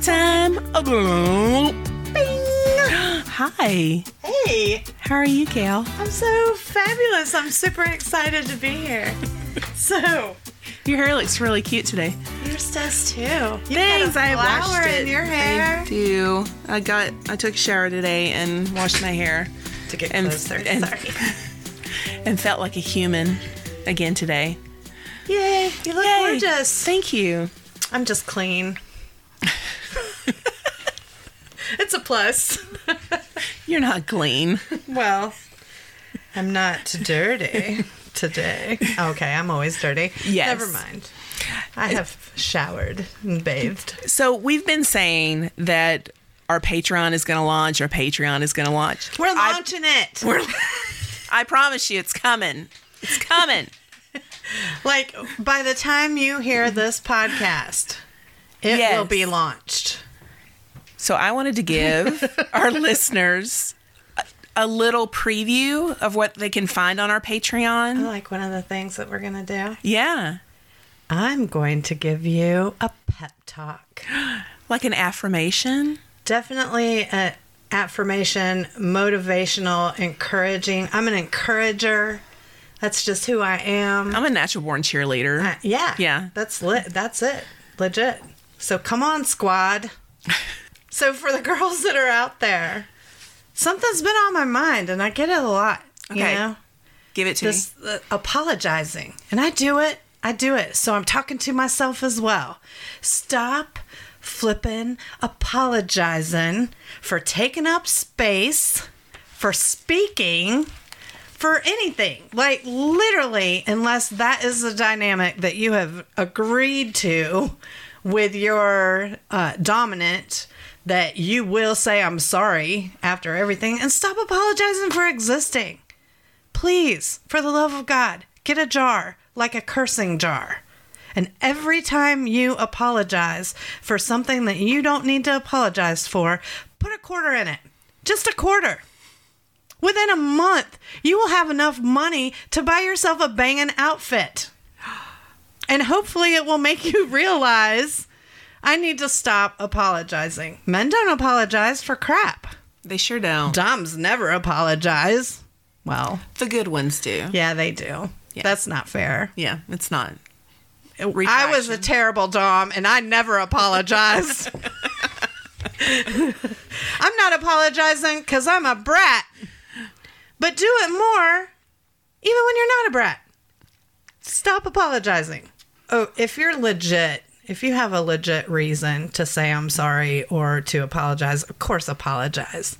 Time. Oh, bing. Hi. Hey. How are you, Cal? I'm so fabulous. I'm super excited to be here. So, your hair looks really cute today. Yours does too. Thanks. I washed it. Flower in your hair. I do. I took a shower today and washed my hair to get closer. And felt like a human again today. Yay! You look gorgeous. Thank you. I'm just clean. It's a plus. You're not clean. Well, I'm not dirty today. Okay, I'm always dirty. Yes. Never mind. I have showered and bathed. So we've been saying that our Patreon is going to launch. We're launching it. I promise you it's coming. It's coming. Like, by the time you hear this podcast, it will be launched. So I wanted to give our listeners a little preview of what they can find on our Patreon. I like one of the things that we're going to do. Yeah. I'm going to give you a pep talk. Like an affirmation? Definitely an affirmation, motivational, encouraging. I'm an encourager. That's just who I am. I'm a natural born cheerleader. Yeah. That's lit. That's it. Legit. So come on, squad. So for the girls that are out there, something's been on my mind, and I get it a lot. Okay. You know? Give it to me. This apologizing. And I do it. So I'm talking to myself as well. Stop flipping apologizing for taking up space, for speaking, for anything. Like, literally, unless that is the dynamic that you have agreed to with your dominant, that you will say I'm sorry after everything, and stop apologizing for existing. Please, for the love of God, get a jar, like a cursing jar. And every time you apologize for something that you don't need to apologize for, put a quarter in it. Just a quarter. Within a month, you will have enough money to buy yourself a banging outfit. And hopefully it will make you realize I need to stop apologizing. Men don't apologize for crap. They sure don't. Doms never apologize. Well, the good ones do. Yeah, they do. Yeah. That's not fair. Yeah, it's not. I was a terrible dom and I never apologized. I'm not apologizing because I'm a brat. But do it more even when you're not a brat. Stop apologizing. Oh, if you have a legit reason to say I'm sorry or to apologize, of course apologize.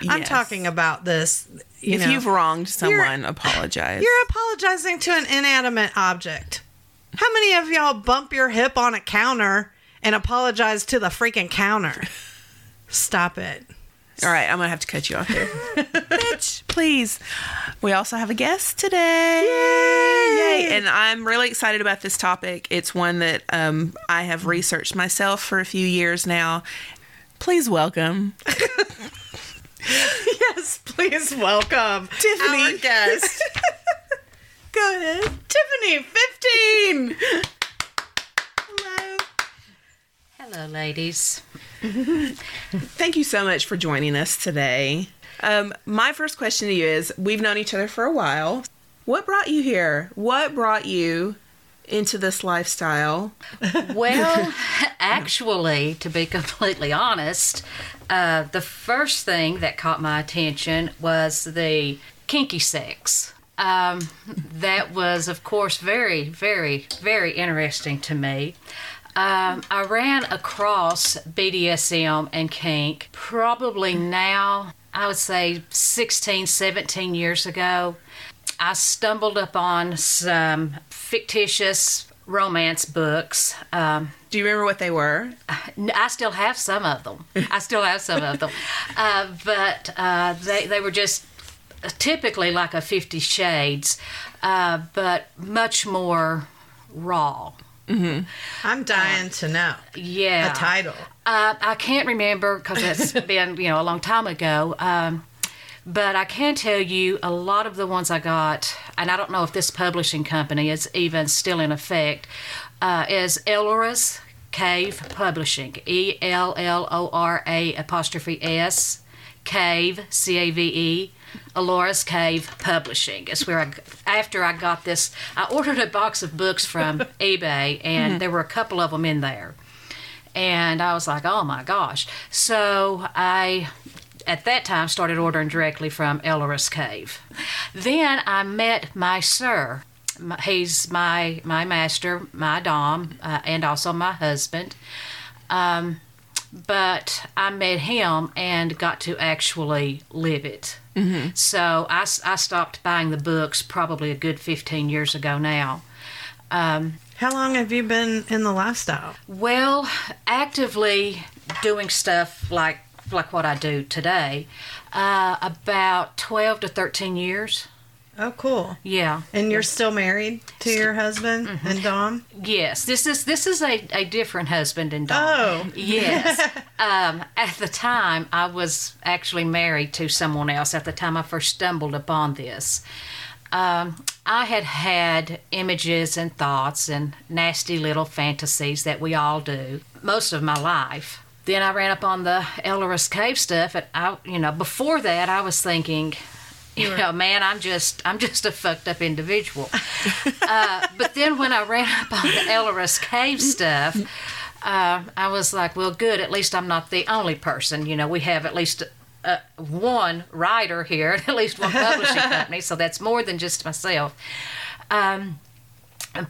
Yes. I'm talking about this. If you've wronged someone, apologize. You're apologizing to an inanimate object. How many of y'all bump your hip on a counter and apologize to the freaking counter? Stop it. All right, I'm going to have to cut you off there. Bitch, please. We also have a guest today. Yay! And I'm really excited about this topic. It's one that I have researched myself for a few years now. Please welcome. Yes, please welcome Tiffany. Our guest. Go ahead. Tiffany, 15. Hello. Hello, ladies. Thank you so much for joining us today. My first question to you is, we've known each other for a while. What brought you here? What brought you into this lifestyle? Well, actually, to be completely honest, the first thing that caught my attention was the kinky sex. That was, of course, very, very, very interesting to me. I ran across BDSM and kink probably now, I would say 16, 17 years ago. I stumbled upon some fictitious romance books. Do you remember what they were? I still have some of them. But they were just typically like a 50 Shades, but much more raw. Mm-hmm. I'm dying to know. Yeah. A title. I can't remember because it's been, a long time ago. But I can tell you a lot of the ones I got, and I don't know if this publishing company is even still in effect, is Ellora's Cave Publishing, ELLORA' Cave, CAVE, Ellora's Cave Publishing. It's where after I got this, I ordered a box of books from eBay, and there were a couple of them in there. And I was like, oh my gosh. So I, at that time, started ordering directly from Ellora's Cave. Then I met my sir. He's my master, my dom, and also my husband. But I met him and got to actually live it. Mm-hmm. So I stopped buying the books probably a good 15 years ago now. How long have you been in the lifestyle? Well, actively doing stuff like what I do today, about 12 to 13 years. Oh, cool. Yeah. And you're still married to your husband and Dom? Yes. This is a different husband and Dom. Oh. Yes. At the time, I was actually married to someone else at the time I first stumbled upon this. I had images and thoughts and nasty little fantasies that we all do most of my life. Then I ran up on the Ellora's Cave stuff, and I before that I was thinking, man, I'm just a fucked up individual. But then when I ran up on the Ellora's Cave stuff, I was like, well, good, at least I'm not the only person. We have at least one writer here, at least one publishing company, so that's more than just myself.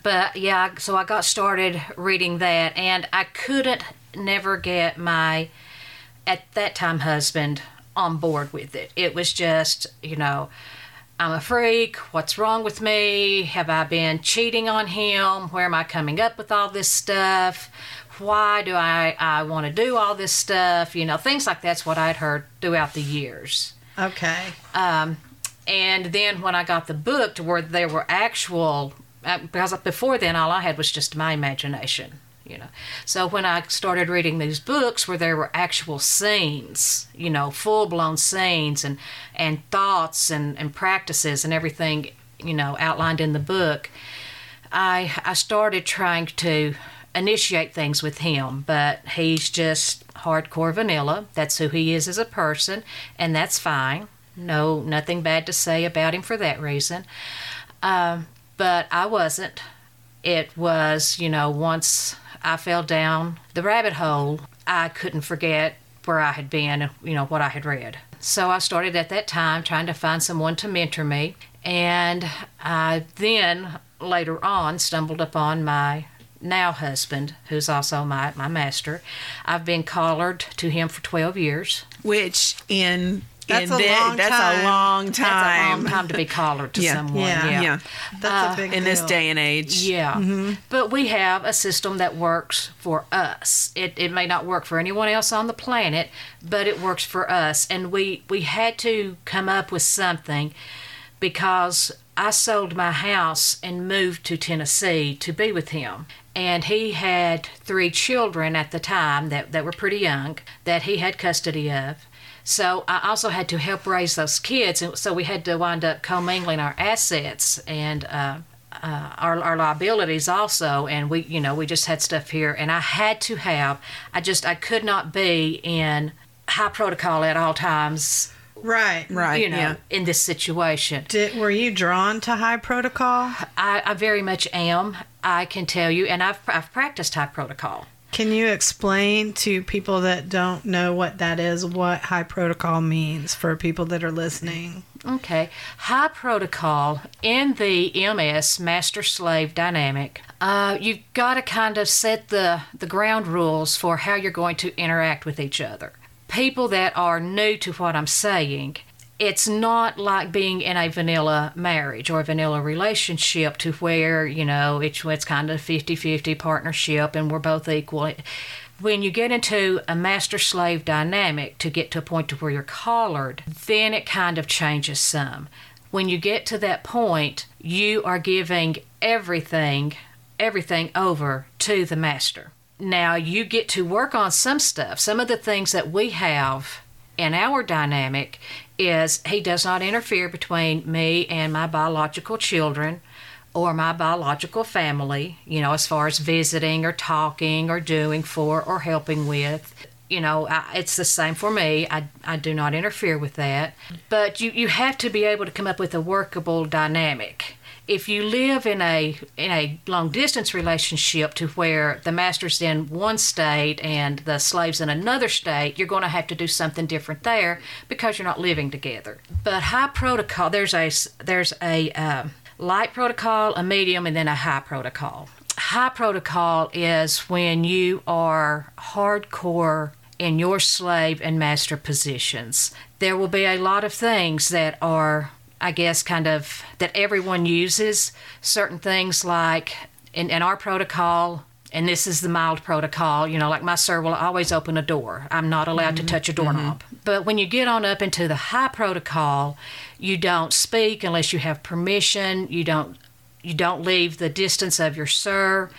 But yeah, so I got started reading that, and I couldn't never get my, at that time, husband on board with it. It was just, I'm a freak. What's wrong with me? Have I been cheating on him? Where am I coming up with all this stuff? Why do I want to do all this stuff? Things like that's what I'd heard throughout the years. Okay. And then when I got the book to where there were actual, because before then all I had was just my imagination. So when I started reading these books where there were actual scenes, full-blown scenes and thoughts and practices and everything, outlined in the book, I started trying to initiate things with him, but he's just hardcore vanilla. That's who he is as a person, and that's fine. No, nothing bad to say about him for that reason. But I wasn't. It was, once I fell down the rabbit hole, I couldn't forget where I had been and, what I had read. So I started at that time trying to find someone to mentor me. And I then later on stumbled upon my now husband, who's also my master. I've been collared to him for 12 years. Which in... That's a long time to be collared to someone. Yeah. That's a big deal. In this day and age. Yeah. Mm-hmm. But we have a system that works for us. It may not work for anyone else on the planet, but it works for us. And we had to come up with something because I sold my house and moved to Tennessee to be with him. And he had 3 children at the time that were pretty young that he had custody of. So I also had to help raise those kids, and so we had to wind up commingling our assets and our liabilities also. And we just had stuff here, and I had to have. I could not be in high protocol at all times. Right. In this situation, were you drawn to high protocol? I very much am. I can tell you, and I've practiced high protocol. Can you explain to people that don't know what that is, what high protocol means for people that are listening? Okay. High protocol in the MS, master-slave dynamic, you've got to kind of set the ground rules for how you're going to interact with each other. People that are new to what I'm saying, It's not like being in a vanilla marriage or a vanilla relationship to where, you know, it's kind of a 50-50 partnership and we're both equal. When you get into a master-slave dynamic to get to a point to where you're collared, then it kind of changes some. When you get to that point, you are giving everything over to the master. Now, you get to work on some stuff. Some of the things that we have in our dynamic is he does not interfere between me and my biological children or my biological family, you know, as far as visiting or talking or doing for or helping with. You know, it's the same for me. I do not interfere with that. But you have to be able to come up with a workable dynamic. If you live in a long-distance relationship to where the master's in one state and the slave's in another state, you're going to have to do something different there because you're not living together. But high protocol, there's a light protocol, a medium, and then a high protocol. High protocol is when you are hardcore in your slave and master positions. There will be a lot of things that are, I guess, kind of that everyone uses. Certain things like in our protocol, and this is the mild protocol, you know, like my sir will always open a door. I'm not allowed to touch a doorknob. Mm-hmm. But when you get on up into the high protocol, you don't speak unless you have permission. You don't leave the distance of your sir.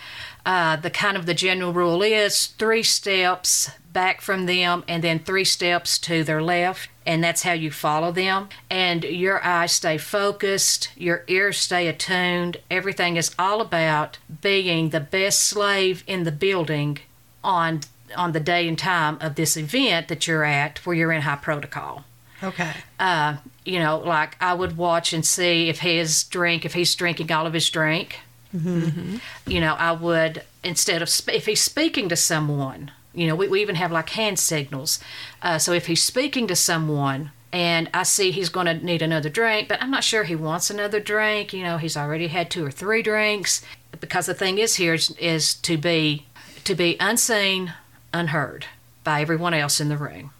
The kind of the general rule is 3 steps back from them and then 3 steps to their left, and that's how you follow them. And your eyes stay focused, your ears stay attuned. Everything is all about being the best slave in the building on the day and time of this event that you're at where you're in high protocol. Okay. You know, like I would watch and see if he's drinking all of his drink. Mm-hmm. You know, I would, instead of, if he's speaking to someone, you know, we even have like hand signals. So if he's speaking to someone and I see he's going to need another drink, but I'm not sure he wants another drink. You know, he's already had 2 or 3 drinks, because the thing is here is to be unseen, unheard by everyone else in the room.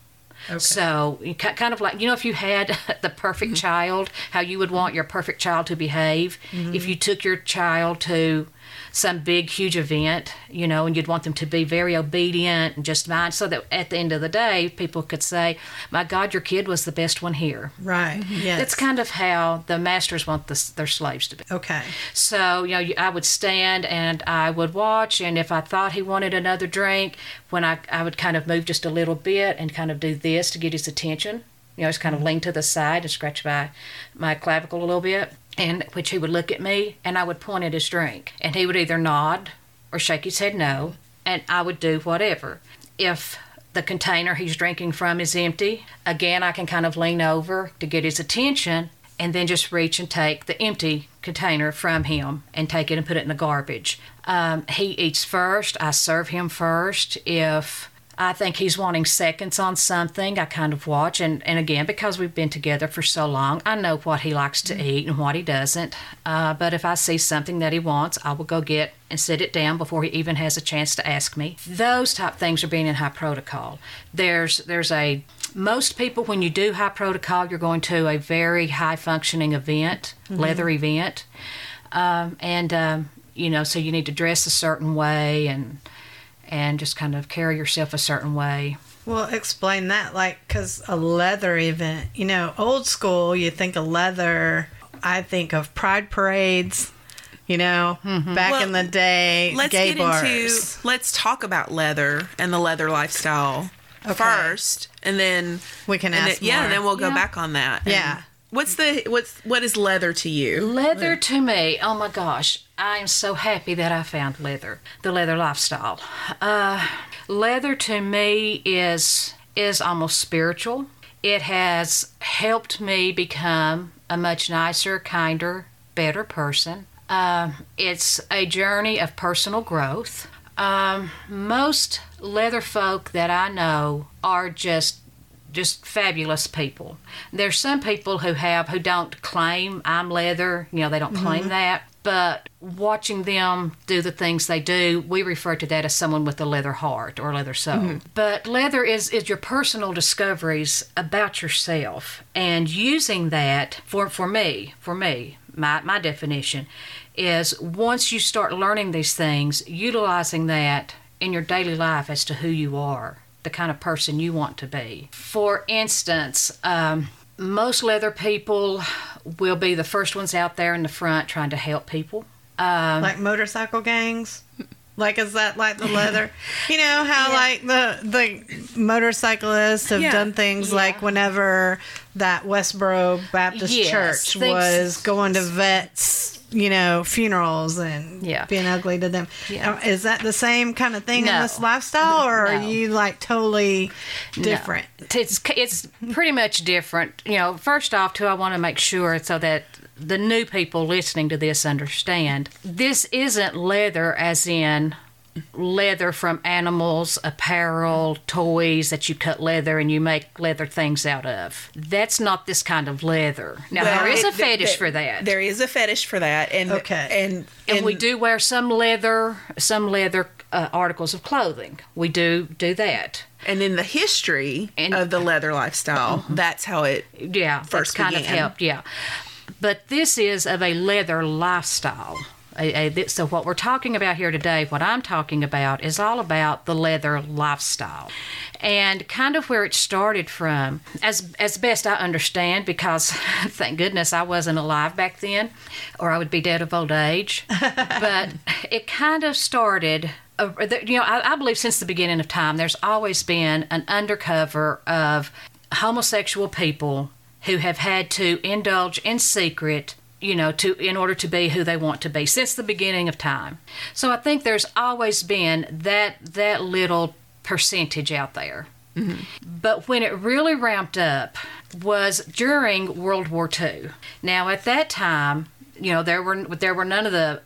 Okay. So kind of like, you know, if you had the perfect mm-hmm. child, how you would want your perfect child to behave. Mm-hmm. If you took your child to some big, huge event, you know, and you'd want them to be very obedient and just mind, so that at the end of the day, people could say, my God, your kid was the best one here. Right. Mm-hmm. Yes. That's kind of how the masters want their slaves to be. Okay. So, you know, I would stand and I would watch, and if I thought he wanted another drink, when I would kind of move just a little bit and kind of do this to get his attention. You know, just kind of lean to the side and scratch my clavicle a little bit, and which he would look at me, and I would point at his drink. And he would either nod or shake his head no, and I would do whatever. If the container he's drinking from is empty, again, I can kind of lean over to get his attention and then just reach and take the empty container from him and take it and put it in the garbage. He eats first. I serve him first. If I think he's wanting seconds on something, I kind of watch. And again, because we've been together for so long, I know what he likes to eat and what he doesn't. But if I see something that he wants, I will go get and sit it down before he even has a chance to ask me. Those type things are being in high protocol. Most people, when you do high protocol, you're going to a very high-functioning event, mm-hmm. leather event. You know, so you need to dress a certain way and just kind of carry yourself a certain way. Well, explain that, like, because a leather event, you know, old school, you think of leather, I think of pride parades, you know, mm-hmm. back in the day, let's talk about leather and the leather lifestyle first, and then we can ask more. Yeah, and then we'll go back on that. Yeah. What is leather to you? Leather to me, oh my gosh, I am so happy that I found leather, the leather lifestyle. Leather to me is almost spiritual. It has helped me become a much nicer, kinder, better person. It's a journey of personal growth. Most leather folk that I know are just fabulous people. There's some people who don't claim I'm leather, you know, they don't claim mm-hmm. that. But watching them do the things they do, we refer to that as someone with a leather heart or leather soul. Mm-hmm. But leather is your personal discoveries about yourself, and using that for me, my definition is once you start learning these things, utilizing that in your daily life as to who you are, the kind of person you want to be. For instance, most leather people will be the first ones out there in the front trying to help people. Like motorcycle gangs? Like, is that like the leather? You know how like the motorcyclists have done things like whenever that Westboro Baptist Church was going to vets, you know, funerals and being ugly to them. Yeah. Is that the same kind of thing in this lifestyle, or are you like totally different? No. It's pretty much different. You know, first off, too, I want to make sure so that the new people listening to this understand this isn't leather as in leather from animals, apparel, toys that you cut leather and you make leather things out of. That's not this kind of leather. Now, well, there is a fetish for that. There is a fetish for that. And and we do wear some leather articles of clothing. We do that. And in the history of the leather lifestyle, that's how it first began. Kind of helped, But this is of a leather lifestyle. So what we're talking about here today, what I'm talking about, is all about the leather lifestyle. And kind of where it started from, as best I understand, because thank goodness I wasn't alive back then, or I would be dead of old age. But it kind of started, you know, I believe since the beginning of time, there's always been an undercover of homosexual people who have had to indulge in secret, you know, in order to be who they want to be since the beginning of time. So I think there's always been that little percentage out there. Mm-hmm. But when it really ramped up was during World War II. Now, at that time, you know, there were none of the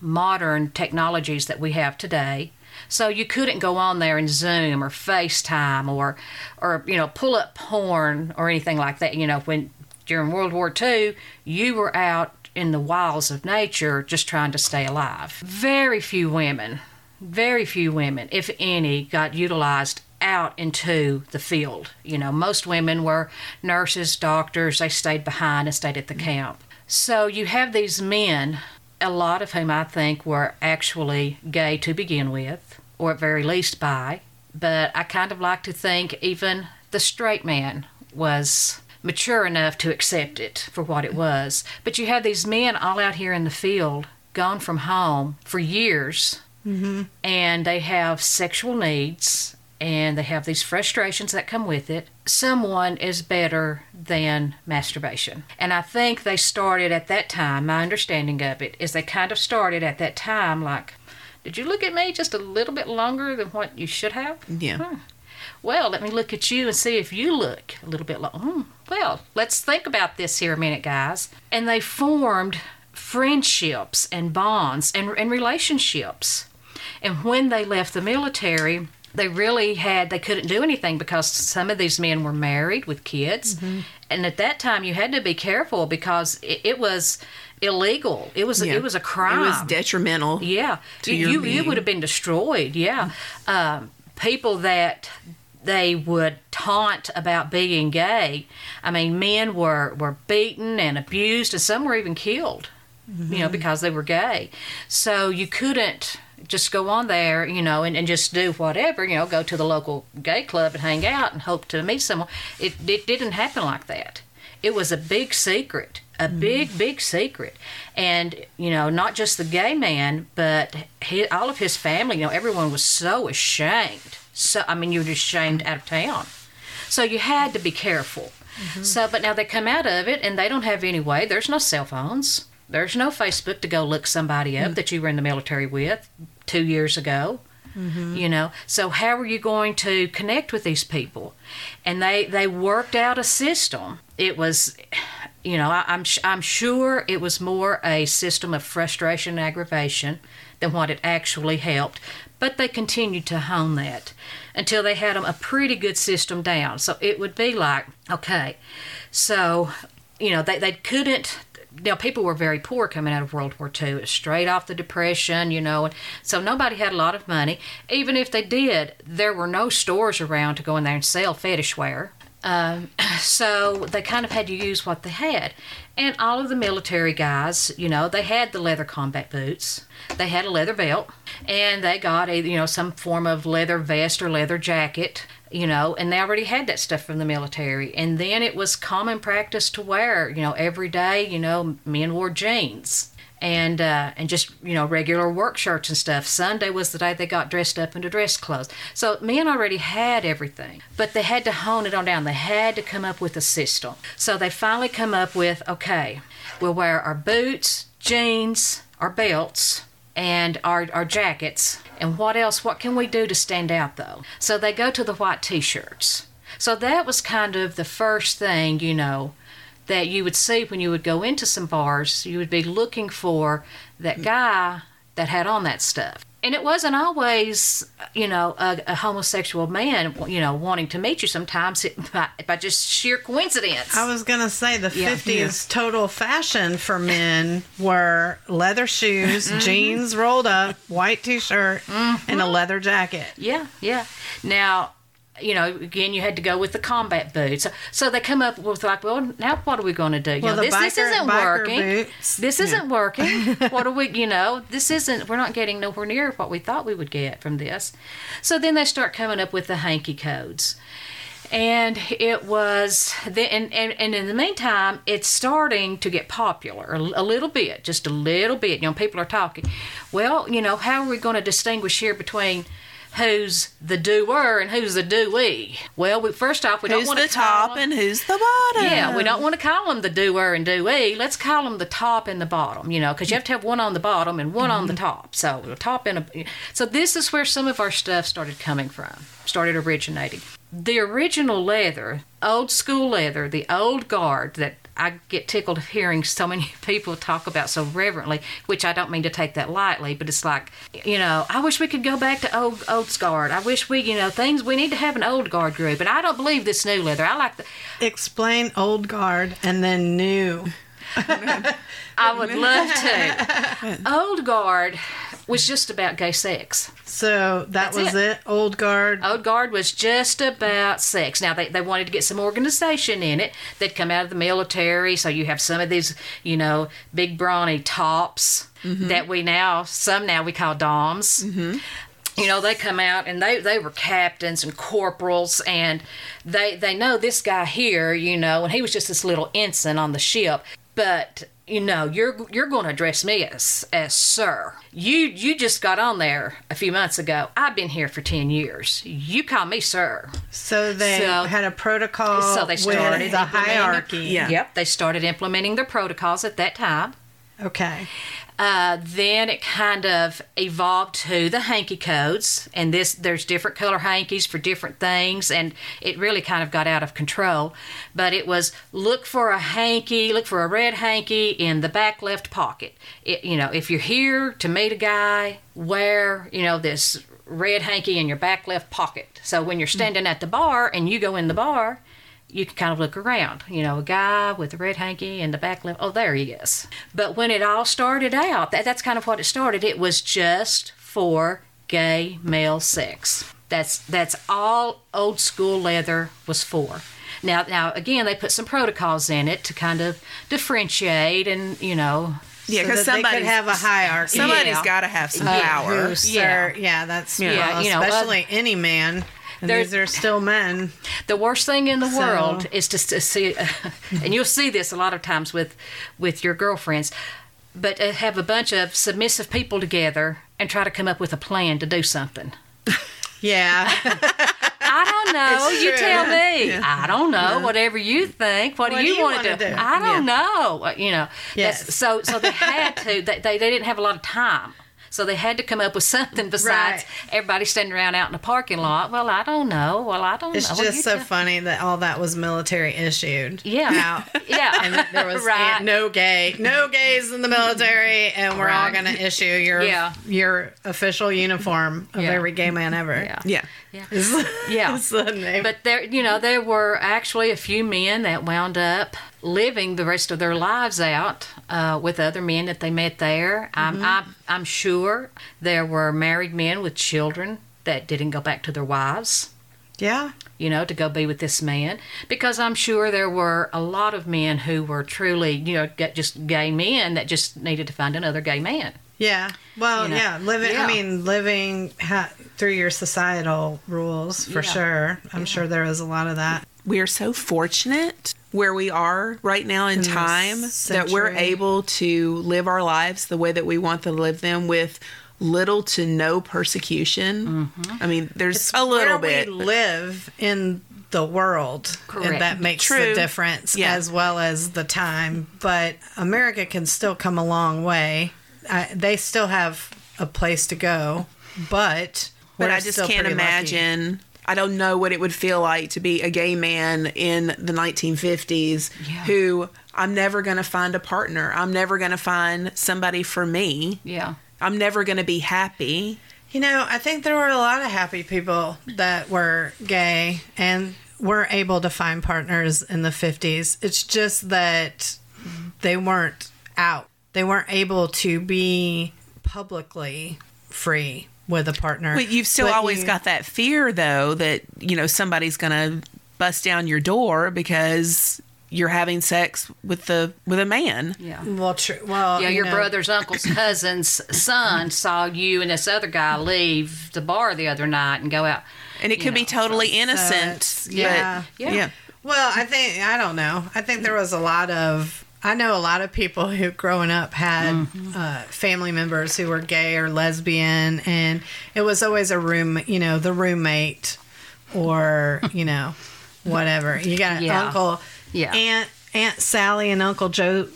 modern technologies that we have today. So you couldn't go on there and Zoom or FaceTime or you know, pull up porn or anything like that. You know, during World War II, you were out in the wilds of nature just trying to stay alive. Very few women, if any, got utilized out into the field. You know, most women were nurses, doctors. They stayed behind and stayed at the camp. So you have these men, a lot of whom I think were actually gay to begin with, or at very least bi, but I kind of like to think even the straight man was mature enough to accept it for what it was. But you have these men all out here in the field, gone from home for years, mm-hmm. and they have sexual needs, and they have these frustrations that come with it. Someone is better than masturbation. And I think they started at that time, my understanding of it, is they kind of started at that time like, did you look at me just a little bit longer than what you should have? Yeah. Well, let me look at you and see if you look a little bit long. Well, let's think about this here a minute, guys. And they formed friendships and bonds and relationships. And when they left the military, they couldn't do anything because some of these men were married with kids. Mm-hmm. And at that time, you had to be careful because it was illegal. It was a crime. It was detrimental. Yeah. You would have been destroyed. Yeah. People that they would taunt about being gay. I mean, men were beaten and abused, and some were even killed, mm-hmm. you know, because they were gay. So you couldn't just go on there, you know, and just do whatever, you know, go to the local gay club and hang out and hope to meet someone. It didn't happen like that. It was a big secret, big secret. And, you know, not just the gay man, but all of his family, you know, everyone was so ashamed. So, I mean, you were just shamed out of town. So you had to be careful. Mm-hmm. So, but now they come out of it and they don't have any way. There's no cell phones. There's no Facebook to go look somebody up that you were in the military with 2 years ago. Mm-hmm. You know, so how are you going to connect with these people? And they worked out a system. It was, you know, I'm sure it was more a system of frustration and aggravation than what it actually helped. But they continued to hone that until they had a pretty good system down. So it would be like, okay, so, you know, they couldn't Now, people were very poor coming out of World War II. It was straight off the Depression, you know. So nobody had a lot of money. Even if they did, there were no stores around to go in there and sell fetish wear. So they kind of had to use what they had. And all of the military guys, you know, they had the leather combat boots. They had a leather belt. And they got, some form of leather vest or leather jacket, you know, and they already had that stuff from the military. And then it was common practice to wear, every day, men wore jeans and just, regular work shirts and stuff. Sunday was the day they got dressed up into dress clothes. So men already had everything, but they had to hone it on down. They had to come up with a system. So they finally come up with, okay, we'll wear our boots, jeans, our belts, and our jackets. And what else? What can we do to stand out, though? So they go to the white T-shirts. So that was kind of the first thing, that you would see when you would go into some bars. You would be looking for that guy that had on that stuff. And it wasn't always, a homosexual man, wanting to meet you. Sometimes it, by just sheer coincidence. I was going to say the 50s total fashion for men were leather shoes, jeans rolled up, white T-shirt, and a leather jacket. Yeah, yeah. Now, again, you had to go with the combat boots. So they come up with now what are we going to do? This isn't working. What are we, we're not getting nowhere near what we thought we would get from this. So then they start coming up with the hanky codes. And it was, and in the meantime, it's starting to get popular a little bit. People are talking. Well, how are we going to distinguish here between who's the doer and who's the doee? Well, first off, we don't want to call them. Who's the top and who's the bottom? Yeah, we don't want to call them the doer and doee. Let's call them the top and the bottom, because you have to have one on the bottom and one on the top. So the top so this is where some of our stuff started originating. The original leather, old school leather, the old guard that I get tickled of hearing so many people talk about so reverently, which I don't mean to take that lightly, but it's like, I wish we could go back to old guard. I wish we, we need to have an old guard group, and I don't believe this new leather. I like the... Explain old guard and then new. I would love to. Old guard was just about gay sex. So that's it. Old guard was just about sex. Now they wanted to get some organization in it. They'd come out of the military, so you have some of these, big brawny tops that we now we call doms. Mm-hmm. They come out and they were captains and corporals, and they know this guy here, and he was just this little ensign on the ship. But you're going to address me as sir. You just got on there a few months ago. I've been here for 10 years. You call me sir. So they had a protocol. So they started the hierarchy. Yeah. Yep, they started implementing their protocols at that time. Okay. Then it kind of evolved to the hanky codes, and there's different color hankies for different things, and it really kind of got out of control. But it was look for a red hanky in the back left pocket. If you're here to meet a guy, wear this red hanky in your back left pocket. So when you're standing at the bar and you go in the bar, you can kind of look around, a guy with a red hanky in the back left. Oh, there he is. But when it all started out, that's kind of what it started. It was just for gay male sex. That's all old school leather was for. Now again, they put some protocols in it to kind of differentiate and, Yeah, because so somebody could have a hierarchy. Somebody's got to have some power. Especially any man. And these are still men. The worst thing in the world is to see, and you'll see this a lot of times with your girlfriends, but have a bunch of submissive people together and try to come up with a plan to do something. Yeah. I don't know. You tell me. Yeah. I don't know. Yeah. Whatever you think. What do you want to do? I don't know. Yes. So they had to. They didn't have a lot of time. So they had to come up with something besides everybody standing around out in the parking lot. Well, I don't know. It's just so funny that all that was military issued. Yeah. Yeah. And there was no gays in the military, and we're all going to issue your official uniform of every gay man ever. Yeah. Yeah. Yeah. It's the name. But there were actually a few men that wound up living the rest of their lives out with other men that they met there. Mm-hmm. I'm sure there were married men with children that didn't go back to their wives. Yeah. You know, to go be with this man. Because I'm sure there were a lot of men who were truly, you know, just gay men that just needed to find another gay man. Yeah. Well, you know? Yeah. Living, yeah. I mean, living through your societal rules, for sure. I'm sure there was a lot of that. We are so fortunate where we are right now in time that we're able to live our lives the way that we want to live them with little to no persecution. Mm-hmm. I mean, there's a little bit. We live in the world, and that makes the difference as well as the time. But America can still come a long way. They still have a place to go, but I just can't imagine. Lucky. I don't know what it would feel like to be a gay man in the 1950s who I'm never going to find a partner. I'm never going to find somebody for me. Yeah. I'm never going to be happy. You know, I think there were a lot of happy people that were gay and were able to find partners in the 50s. It's just that they weren't out. They weren't able to be publicly free with a partner. But you've still always got that fear, though, that, you know, somebody's going to bust down your door because you're having sex with a man. Yeah. Well, true. Well, yeah, your brother's uncle's cousin's son saw you and this other guy leave the bar the other night and go out. And it could be totally innocent. Yeah. Well, I don't know. I think there was I know a lot of people who growing up had family members who were gay or lesbian, and it was always the roommate or, you know, whatever. You got an uncle. Yeah. Aunt Sally and Uncle Joe,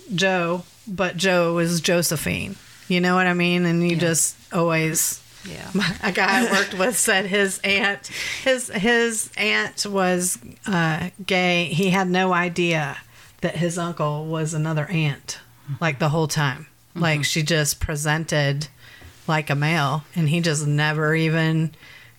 but Joe is Josephine. You know what I mean? And you just always a guy I worked with said his aunt was gay. He had no idea that his uncle was another aunt, like the whole time. Mm-hmm. Like she just presented like a male, and he just never even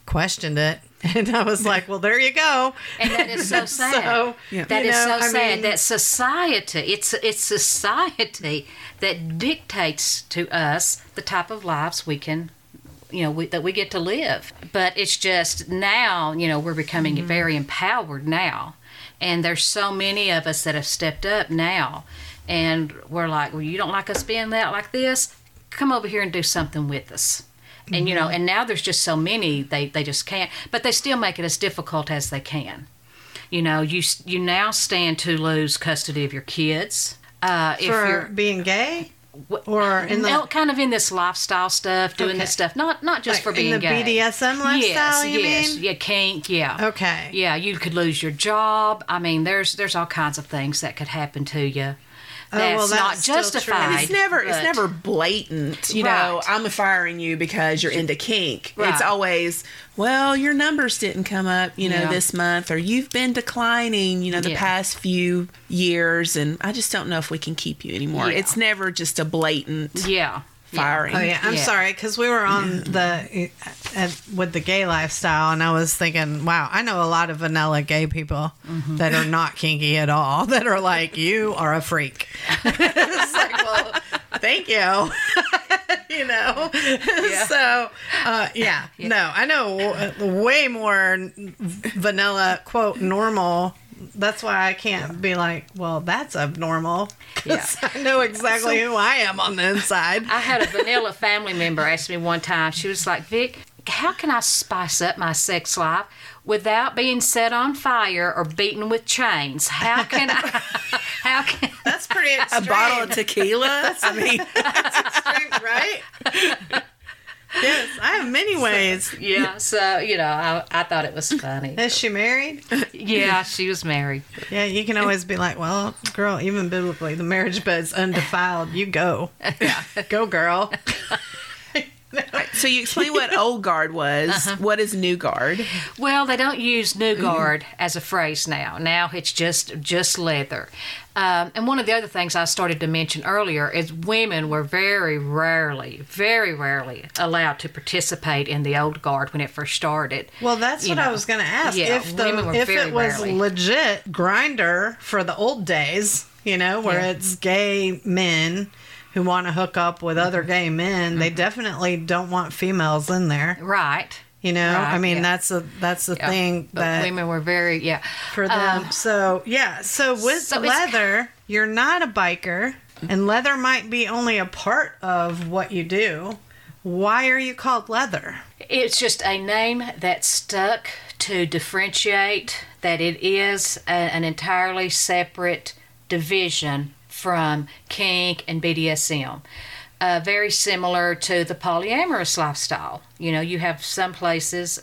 questioned it. And I was like, well, there you go. And that is so sad. That is so sad. That society, it's society that dictates to us the type of lives we can, you know, that we get to live. But it's just now, you know, we're becoming very empowered now. And there's so many of us that have stepped up now. And we're like, well, you don't like us being that like this? Come over here and do something with us. And, you know, and now there's just so many, they just can't. But they still make it as difficult as they can. You know, you now stand to lose custody of your kids. If you're being gay? Or in this lifestyle stuff, doing this stuff, not just like for being gay. In the BDSM lifestyle, you mean? Yeah, kink, Okay. Yeah, you could lose your job. I mean, there's all kinds of things that could happen to you. That's not justified. And it's never blatant. You know, I'm firing you because you're into kink. Right. It's always, well, your numbers didn't come up, you know, this month, or you've been declining, you know, the past few years, and I just don't know if we can keep you anymore. Yeah. It's never just a blatant firing. Oh yeah, I'm sorry, because we were on with the gay lifestyle, and I was thinking, wow, I know a lot of vanilla gay people that are not kinky at all, that are like, you are a freak. It's like, well, thank you. You know, so no, I know way more vanilla, quote, normal. That's why I can't be like, well, that's abnormal. Yeah. I know exactly who I am on the inside. I had a vanilla family member ask me one time. She was like, Vic, how can I spice up my sex life without being set on fire or beaten with chains? How can That's pretty extreme. A bottle of tequila? That's extreme, right? Yes, I have many ways. So, you know, I thought it was funny. Is she married? Yeah, she was married. Yeah, you can always be like, well, girl, even biblically, the marriage bed's undefiled. You go. Yeah. Go, girl. Right, so you explain what old guard was. What is new guard? Well, they don't use new guard as a phrase now. Now it's just leather. And one of the other things I started to mention earlier is women were very rarely allowed to participate in the old guard when it first started. Well, that's I was going to ask. Yeah, if it was legit grinder for the old days. you know, where it's gay men who want to hook up with other gay men. They definitely don't want females in there. Right. You know, I mean, that's the thing that women were very, for them. So with leather, you're not a biker, and leather might be only a part of what you do. Why are you called leather? It's just a name that stuck to differentiate that it is an entirely separate division from kink and BDSM. Very similar to the polyamorous lifestyle. You know, you have some places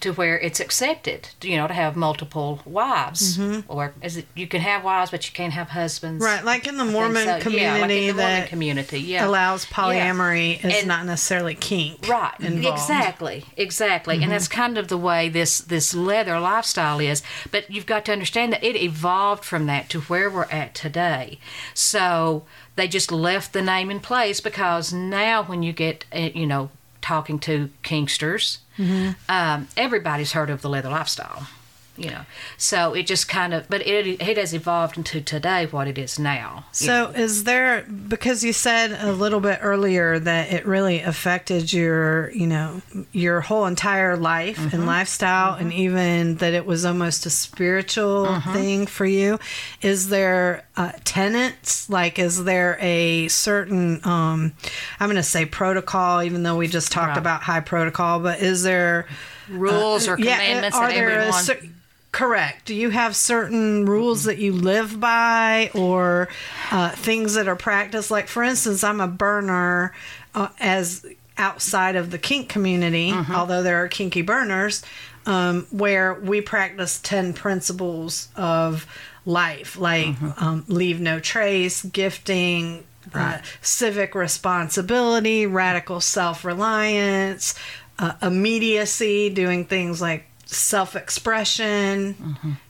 to where it's accepted, you know, to have multiple wives. Mm-hmm. Or is it, you can have wives, but you can't have husbands. Right, like in the Mormon community. Yeah, like in the Mormon community, allows polyamory is not necessarily kink. Right, involved. Exactly. Mm-hmm. And that's kind of the way this leather lifestyle is. But you've got to understand that it evolved from that to where we're at today. So they just left the name in place because now when you get, you know, talking to kinksters, everybody's heard of the leather lifestyle, you know. So it just kind of, but it has evolved into today what it is now. So is there, because you said a little bit earlier that it really affected your, you know, your whole entire life and lifestyle, and even that it was almost a spiritual thing for you. Is there tenets? Like, is there a certain, I'm going to say protocol, even though we just talked about high protocol, but is there rules or commandments that everyone... Correct. Do you have certain rules that you live by, or things that are practiced? Like, for instance, I'm a burner as outside of the kink community, although there are kinky burners, where we practice 10 principles of life, like leave no trace, gifting, civic responsibility, radical self-reliance, immediacy, doing things like self-expression,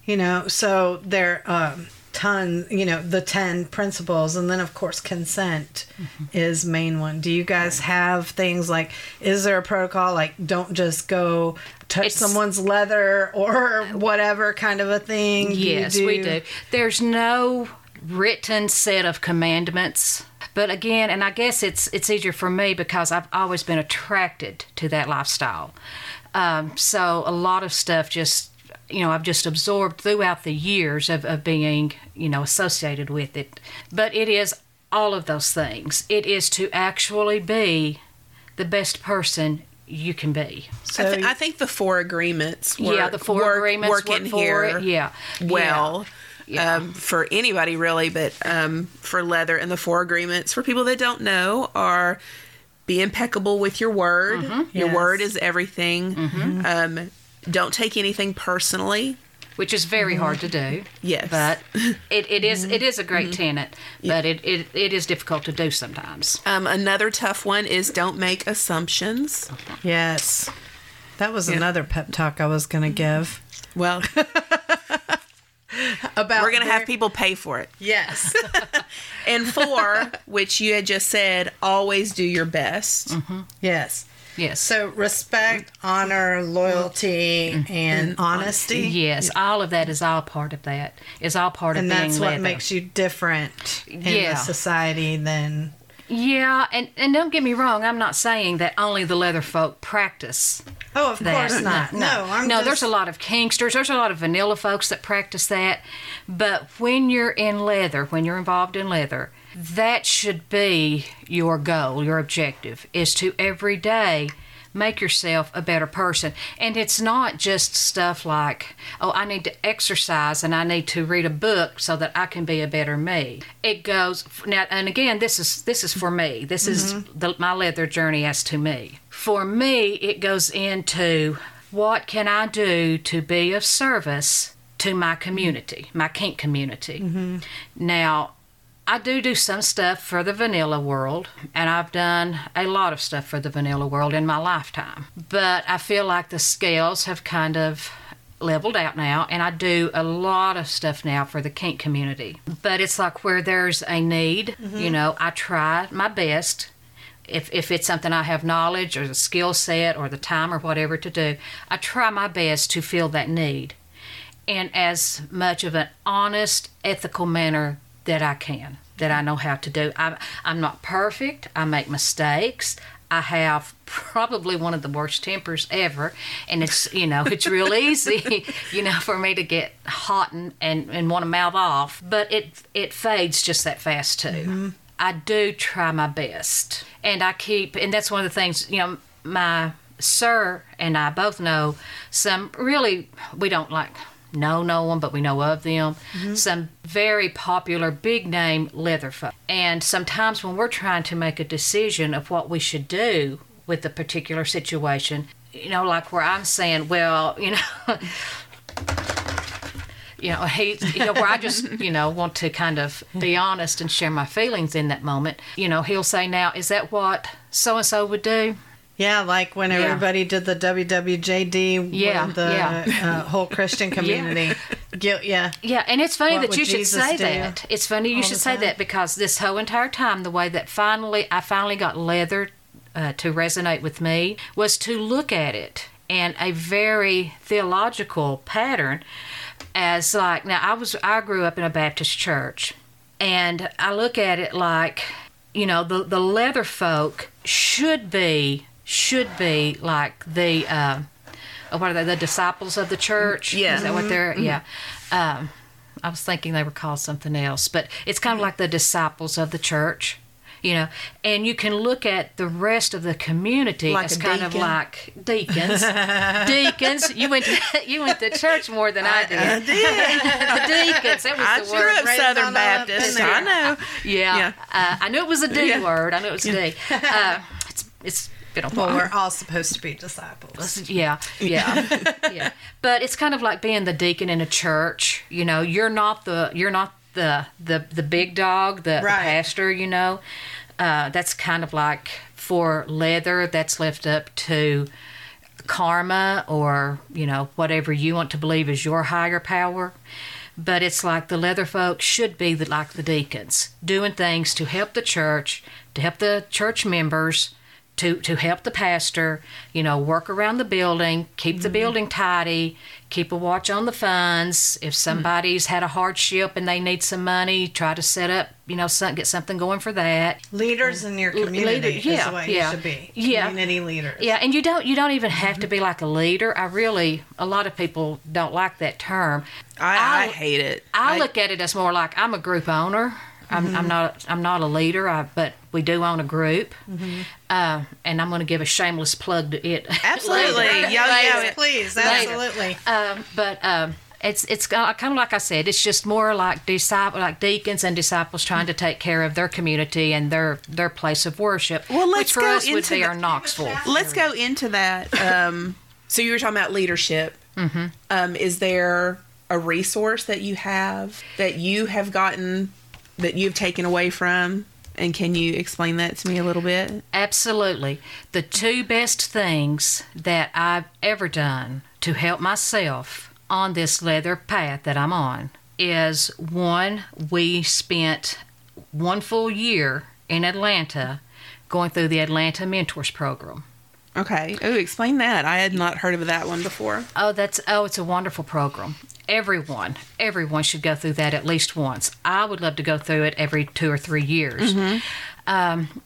you know. So there are tons, you know, the 10 principles. And then, of course, consent is main one. Do you guys have things like, is there a protocol? Like, don't just go touch someone's leather or whatever kind of a thing? Yes, we do. There's no written set of commandments. But again, and I guess it's easier for me because I've always been attracted to that lifestyle. So a lot of stuff just, you know, I've just absorbed throughout the years of being, you know, associated with it. But it is all of those things. It is to actually be the best person you can be. So I think the four agreements for anybody really, but for leather. And the four agreements, for people that don't know, are... be impeccable with your word. Your word is everything. Don't take anything personally, which is very hard to do. Yes, but it is a great tenet, but it is difficult to do sometimes. Another tough one is don't make assumptions. Yes, that was another pep talk I was going to give. Well. About we're going to have people pay for it. Yes. And four, which you had just said, always do your best. Yes. So respect, honor, loyalty, and honesty. Yes. All of that is all part of that. It's all part of being leather. And that's what makes you different in the society than... Yeah, and don't get me wrong, I'm not saying that only the leather folk practice. Oh, of course not. No, there's a lot of kinksters, there's a lot of vanilla folks that practice that. But when you're in leather, when you're involved in leather, that should be your goal, your objective, is to every day make yourself a better person. And it's not just stuff like, oh, I need to exercise and I need to read a book so that I can be a better me. It goes now, and again, this is for me. This is my leather journey as to me. For me, it goes into what can I do to be of service to my community, my kink community. Now, I do some stuff for the vanilla world, and I've done a lot of stuff for the vanilla world in my lifetime. But I feel like the scales have kind of leveled out now, and I do a lot of stuff now for the kink community. But it's like where there's a need, you know, I try my best. If it's something I have knowledge or the skill set or the time or whatever to do, I try my best to fill that need in as much of an honest, ethical manner that I can, that I know how to do. I'm not perfect. I make mistakes. I have probably one of the worst tempers ever, and it's real easy, for me to get hot and want to mouth off. But it fades just that fast too. Mm-hmm. I do try my best, and and that's one of the things, my sir and I both know some really, we don't know them, but we know of them, mm-hmm. some very popular big name leather folk. And sometimes when we're trying to make a decision of what we should do with a particular situation, like where I'm saying, where I just, want to kind of be honest and share my feelings in that moment, he'll say, now, is that what so-and-so would do? Yeah, like when everybody did the WWJD, whole Christian community. And it's funny that you should say that. It's funny you should say that, because this whole entire time, the way that I finally got leather to resonate with me was to look at it in a very theological pattern. As like, now I grew up in a Baptist church, and I look at it like, the leather folk should be like the what are they, the disciples of the church? Yeah. Is that what they're, yeah. I was thinking they were called something else, but it's kind of like the disciples of the church, and you can look at the rest of the community like as kind of like deacons. Deacons. You went to church more than I did. I did. The deacons. That was the word. I grew up Southern Baptist. I know. Yeah. I knew it was a D word. I knew it was a D. It's been a while. Well, we're all supposed to be disciples. Yeah. But it's kind of like being the deacon in a church. You're not the big dog, the pastor. That's kind of like, for leather, that's left up to karma or whatever you want to believe is your higher power. But it's like the leather folks should be like the deacons, doing things to help the church, to help the church members, to help the pastor, work around the building, keep the building tidy, keep a watch on the funds. If somebody's had a hardship and they need some money, try to set up, get something going for that. Leaders in your community is the way you should be. Yeah. Community leaders. Yeah, and you don't even have to be like a leader. A lot of people don't like that term. I hate it. I look at it as more like I'm a group owner. I'm not a leader, but we do own a group, and I'm going to give a shameless plug to it. Absolutely, please, absolutely. It's kind of like I said, it's just more like deacons and disciples trying to take care of their community and their place of worship. Well, let's which for go us into would be our Knoxville. Let's go into that. So you were talking about leadership. Mm-hmm. Is there a resource that you have gotten? That you've taken away from, and can you explain that to me a little bit? Absolutely. The two best things that I've ever done to help myself on this leather path that I'm on is, one, we spent one full year in Atlanta going through the Atlanta Mentors Program. Okay. Oh, explain that. I had not heard of that one before. Oh, it's a wonderful program. Everyone should go through that at least once. I would love to go through it every 2 or 3 years. Mm-hmm.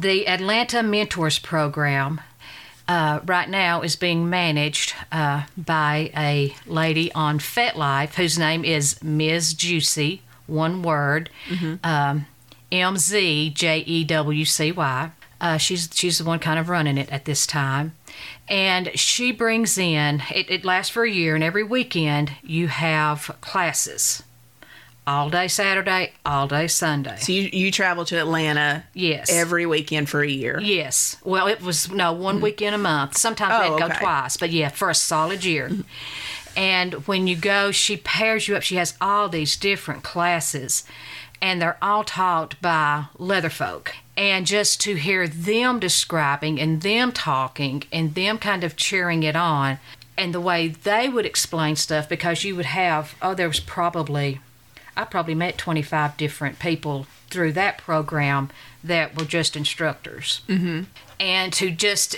The Atlanta Mentors Program right now is being managed by a lady on FetLife whose name is Ms. Juicy, one word, M-Z-J-E-W-C-Y. She's the one kind of running it at this time. And she brings in, it lasts for a year, and every weekend you have classes. All day Saturday, all day Sunday. So you travel to Atlanta every weekend for a year? Yes. Well, it was, one weekend a month. Sometimes they'd go twice, but for a solid year. And when you go, she pairs you up. She has all these different classes, and they're all taught by leather folk. And just to hear them describing and them talking and them kind of cheering it on, and the way they would explain stuff, because you would have, I probably met 25 different people through that program that were just instructors. Mm-hmm. And to just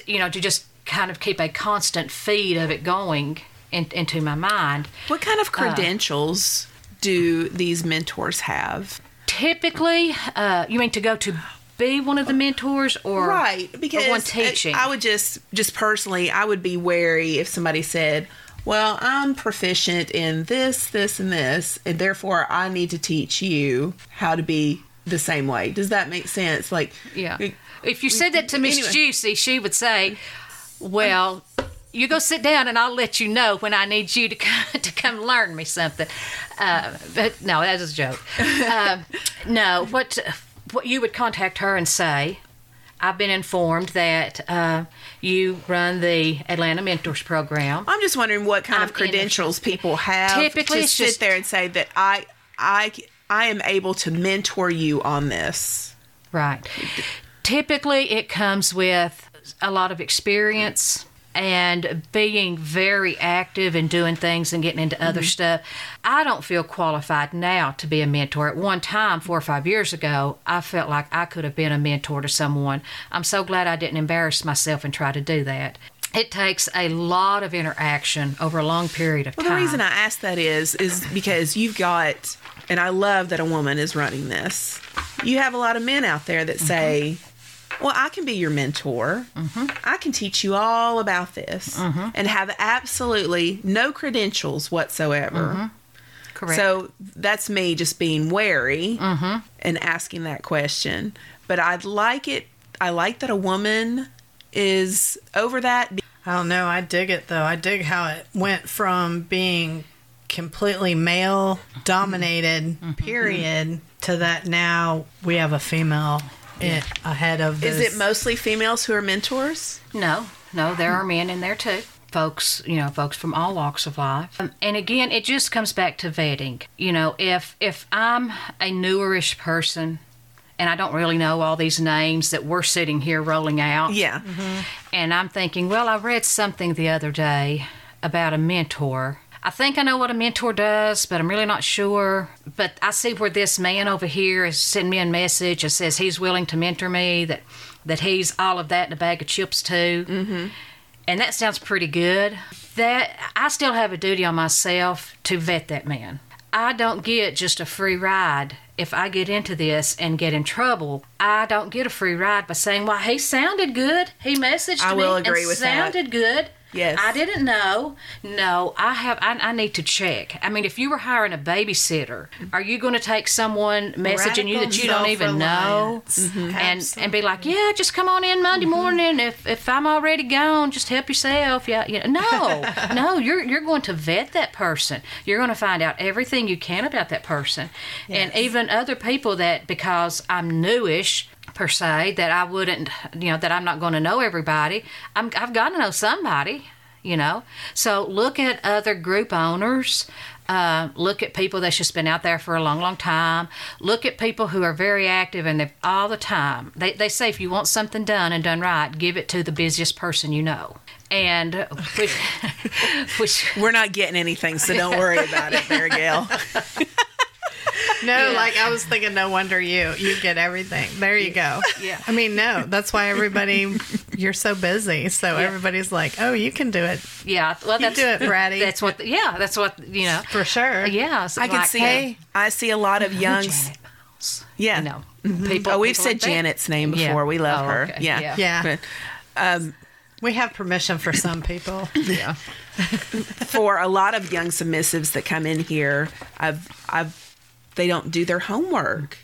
kind of keep a constant feed of it going into my mind. What kind of credentials do these mentors have? Typically, you mean to go to be one of the mentors or, right, because or one teaching? I would just personally, I would be wary if somebody said, well, I'm proficient in this, this, and this, and therefore I need to teach you how to be the same way. Does that make sense? Like, yeah. If you said that to Ms. Juicy, she would say, well, you go sit down and I'll let you know when I need you to come learn me something. But no, that is a joke. No, what you would contact her and say, I've been informed that you run the Atlanta Mentors Program. I'm just wondering what kind of credentials people have. Typically, it's just sit there and say that I am able to mentor you on this. Right. Typically, it comes with a lot of experience and being very active and doing things and getting into other stuff. I don't feel qualified now to be a mentor. At one time, 4 or 5 years ago, I felt like I could have been a mentor to someone. I'm so glad I didn't embarrass myself and try to do that. It takes a lot of interaction over a long period of time. Well, the reason I ask that is because you've got, and I love that a woman is running this, you have a lot of men out there that say, well, I can be your mentor. I can teach you all about this and have absolutely no credentials whatsoever. Correct. So that's me just being wary and asking that question. But I'd like it. I like that a woman is over that. I don't know. I dig it, though. I dig how it went from being completely male-dominated, period, to that now we have a female ahead of this. Is it mostly females who are mentors? No, there are men in there too. Folks from all walks of life. And again, it just comes back to vetting. You know, if I'm a newerish person and I don't really know all these names that we're sitting here rolling out, and I'm thinking, well, I read something the other day about a mentor. I think I know what a mentor does, but I'm really not sure. But I see where this man over here is sending me a message that says he's willing to mentor me, that he's all of that and a bag of chips too. And that sounds pretty good. That I still have a duty on myself to vet that man. I don't get just a free ride. If I get into this and get in trouble, I don't get a free ride by saying, well, he sounded good. He messaged me will agree and with sounded that. Good. Yes. I didn't know. No, I need to check. I mean, if you were hiring a babysitter, are you going to take someone messaging you that you don't even know and be like, yeah, just come on in Monday morning. If I'm already gone, just help yourself. Yeah, you know. No, you're going to vet that person. You're going to find out everything you can about that person. Yes. And even other people that, because I'm newish, per se, that I wouldn't, that I'm not going to know everybody. I've got to know somebody, So look at other group owners. Look at people that's just been out there for a long, long time. Look at people who are very active and they're all the time. They say if you want something done and done right, give it to the busiest person you know. And which we're not getting anything, so don't worry about it, Mary Gail. No, yeah. Like I was thinking, no wonder you get everything. There you go. Yeah. I mean, no, that's why everybody, you're so busy. So everybody's like, oh, you can do it. Yeah. Well, that's, you do it, Bratty. That's what. For sure. Yeah. So I can see, I see a lot of young. Janet Mouse. Yeah. People. Oh, we've people said like Janet's that. Name before. Yeah. We love her. Okay. Yeah. But, we have permission for some people. Yeah. For a lot of young submissives that come in here, they don't do their homework,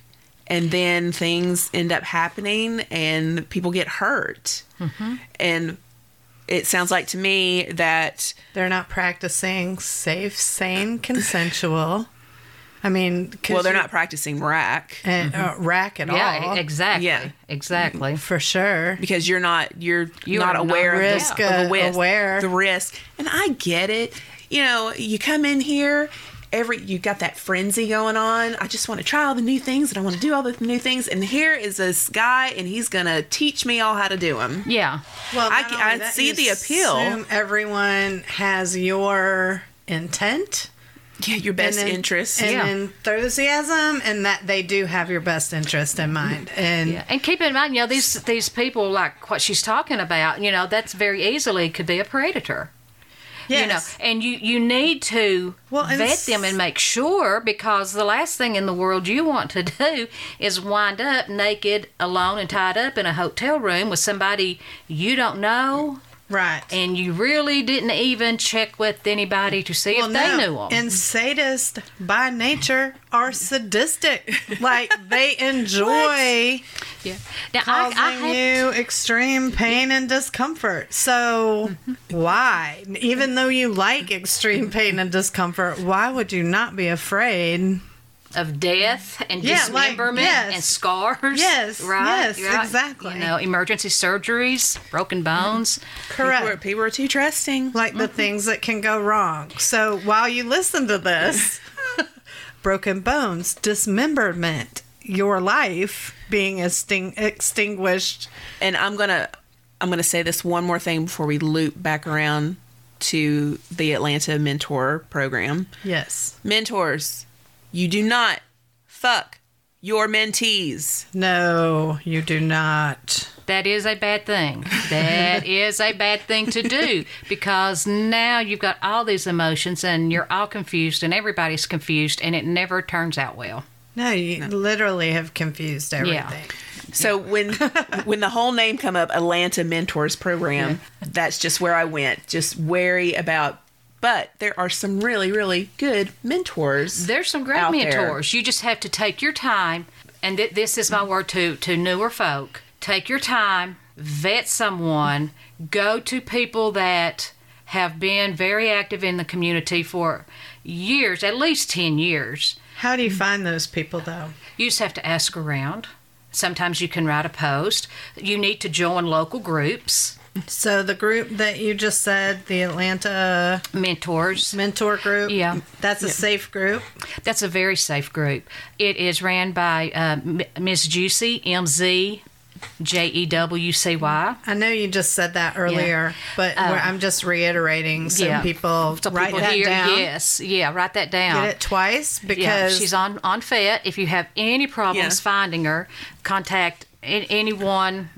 and then things end up happening and people get hurt. And it sounds like to me that they're not practicing safe, sane, consensual. I mean, they're not practicing rack. Rack at all. Yeah, exactly. Yeah. Exactly. For sure. Because you're not aware of the risk. And I get it. You come in here, you got that frenzy going on. I just want to try all the new things and I want to do all the new things. And here is this guy and he's going to teach me all how to do them. Yeah. Well, I see the appeal. Assume everyone has your intent. Yeah, your best interest. And enthusiasm, and that they do have your best interest in mind. And keep in mind, these people, like what she's talking about, that's very easily could be a predator. Yes. You know, and you need to vet them and make sure, because the last thing in the world you want to do is wind up naked, alone, and tied up in a hotel room with somebody you don't know. Right. And you really didn't even check with anybody to see if they knew them. And sadists by nature are sadistic. Like, they enjoy causing you extreme pain and discomfort. So, why? Even though you like extreme pain and discomfort, why would you not be afraid of death and dismemberment and scars? Yes, right? Yes, right? Exactly. You know, emergency surgeries, broken bones. Correct. People are too trusting. Like the things that can go wrong. So while you listen to this, broken bones, dismemberment, your life being extinguished. And I'm gonna say this one more thing before we loop back around to the Atlanta Mentor Program. Yes. Mentors. You do not fuck your mentees. No, you do not. That is a bad thing. That is a bad thing to do, because now you've got all these emotions and you're all confused and everybody's confused and it never turns out well. No, you literally have confused everything. Yeah. So when the whole name come up, Atlanta Mentors Program, that's just where I went. Just wary about. But there are some really, really good mentors. There's some great mentors. There. You just have to take your time, and this is my word to newer folk. Take your time, vet someone, go to people that have been very active in the community for years, at least 10 years. How do you find those people, though? You just have to ask around. Sometimes you can write a post. You need to join local groups. So the group that you just said, the Atlanta Mentor Group, that's a safe group. That's a very safe group. It is ran by Ms. Juicy, MZJEWCY. I know you just said that earlier, but I'm just reiterating so people write that down. Yes, write that down. Get it twice because she's on FET. If you have any problems finding her, contact anyone.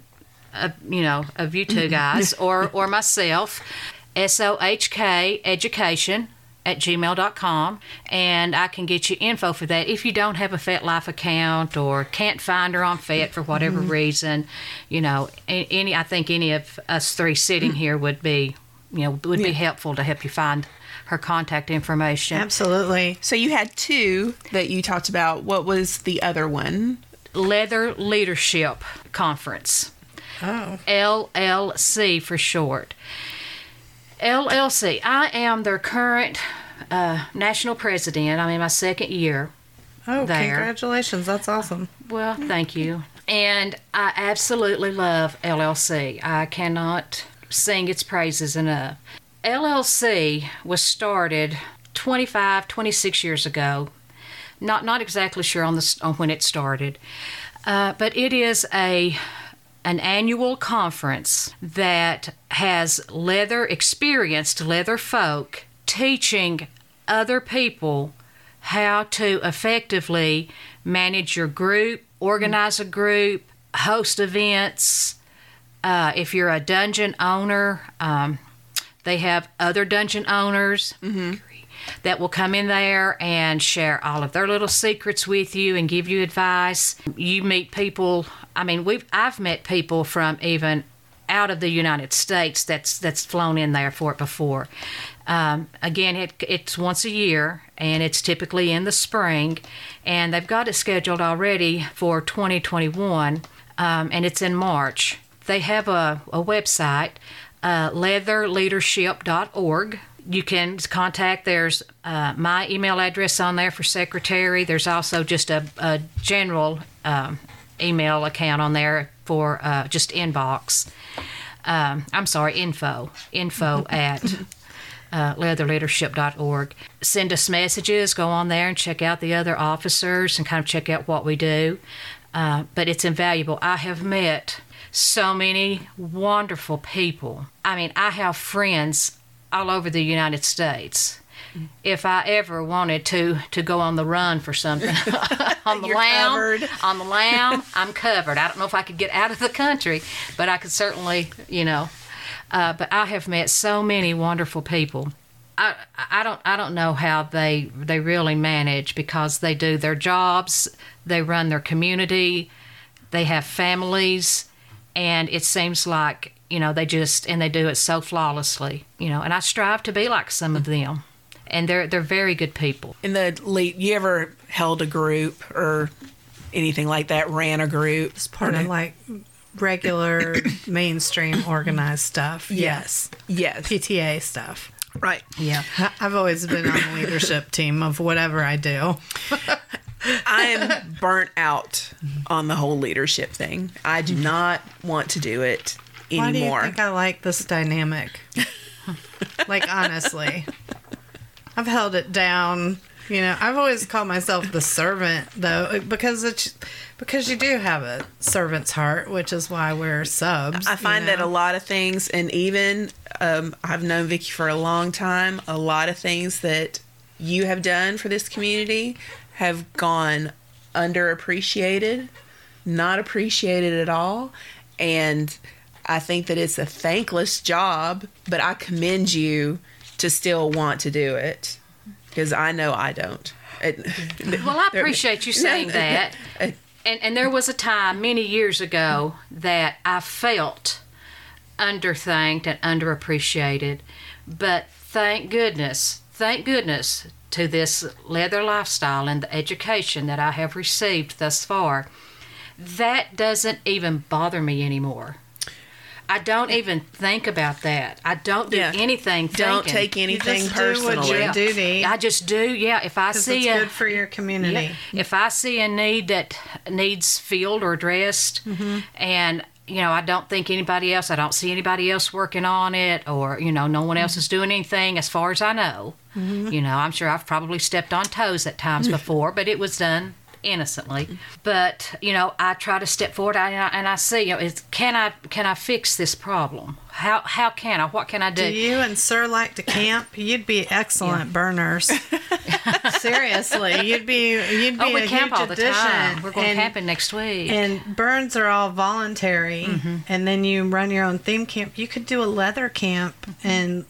Of you two guys or myself, sohkeducation@gmail.com, and I can get you info for that. If you don't have a FetLife account or can't find her on Fet for whatever reason, I think any of us three sitting here would be helpful to help you find her contact information. Absolutely. So you had two that you talked about. What was the other one? Leather Leadership Conference. Oh. LLC for short. LLC. I am their current national president. I'm in my second year. Oh, congratulations. That's awesome. Well, thank you. And I absolutely love LLC. I cannot sing its praises enough. LLC was started 26 years ago. Not exactly sure on when it started. But it is an annual conference that has experienced leather folk teaching other people how to effectively manage your group, organize a group, host events. If you're a dungeon owner, they have other dungeon owners that will come in there and share all of their little secrets with you and give you advice. You meet people. I mean, I've met people from even out of the United States that's flown in there for it before. Again, it's once a year, and it's typically in the spring, and they've got it scheduled already for 2021, and it's in March. They have a website, leatherleadership.org. You can contact. There's my email address on there for secretary. There's also just a general email account on there for just inbox. Info at leatherleadership.org. Send us messages. Go on there and check out the other officers and kind of check out what we do. But it's invaluable. I have met so many wonderful people. I mean, I have friends all over the United States. If I ever wanted to go on the run for something, I'm covered. I don't know if I could get out of the country, but I could certainly, But I have met so many wonderful people. I don't know how they really manage, because they do their jobs, they run their community, they have families, and it seems like, you know, they do it so flawlessly, you know, and I strive to be like some of them. And they're very good people. In the late, you ever held a group or anything like that, ran a group? It's part of like regular mainstream organized stuff. Yes. Yes. PTA stuff. Right. Yeah. I've always been on the leadership team of whatever I do. I am burnt out on the whole leadership thing. I do not want to do it anymore. Why do you think I like this dynamic? Like, honestly. I've held it down. You know, I've always called myself the servant, though, because you do have a servant's heart, which is why we're subs. I find that a lot of things, and even I've known Vicki for a long time, a lot of things that you have done for this community have gone underappreciated, not appreciated at all. And I think that it's a thankless job, but I commend you to still want to do it, because I know I don't. Well, I appreciate you saying that. And there was a time many years ago that I felt underthanked and underappreciated. But thank goodness to this leather lifestyle and the education that I have received thus far, that doesn't even bother me anymore. I don't even think about that. I don't do anything thinking. Don't take anything personally. You just do what your duty. I just do, yeah. If I see it's good for your community. Yeah, if I see a need that needs filled or addressed, and, you know, I don't think anybody else, I don't see anybody else working on it, or, you know, no one else is doing anything as far as I know. Mm-hmm. You know, I'm sure I've probably stepped on toes at times before, but it was done innocently. But, you know, I try to step forward, and I see, you know, it's, can I fix this problem? How can I? What can I do? Do you and Sir like to camp? You'd be excellent burners. Seriously, you'd be. Oh, we a camp huge all the addition. Time. We're going camping next week. And burns are all voluntary, and then you run your own theme camp. You could do a leather camp and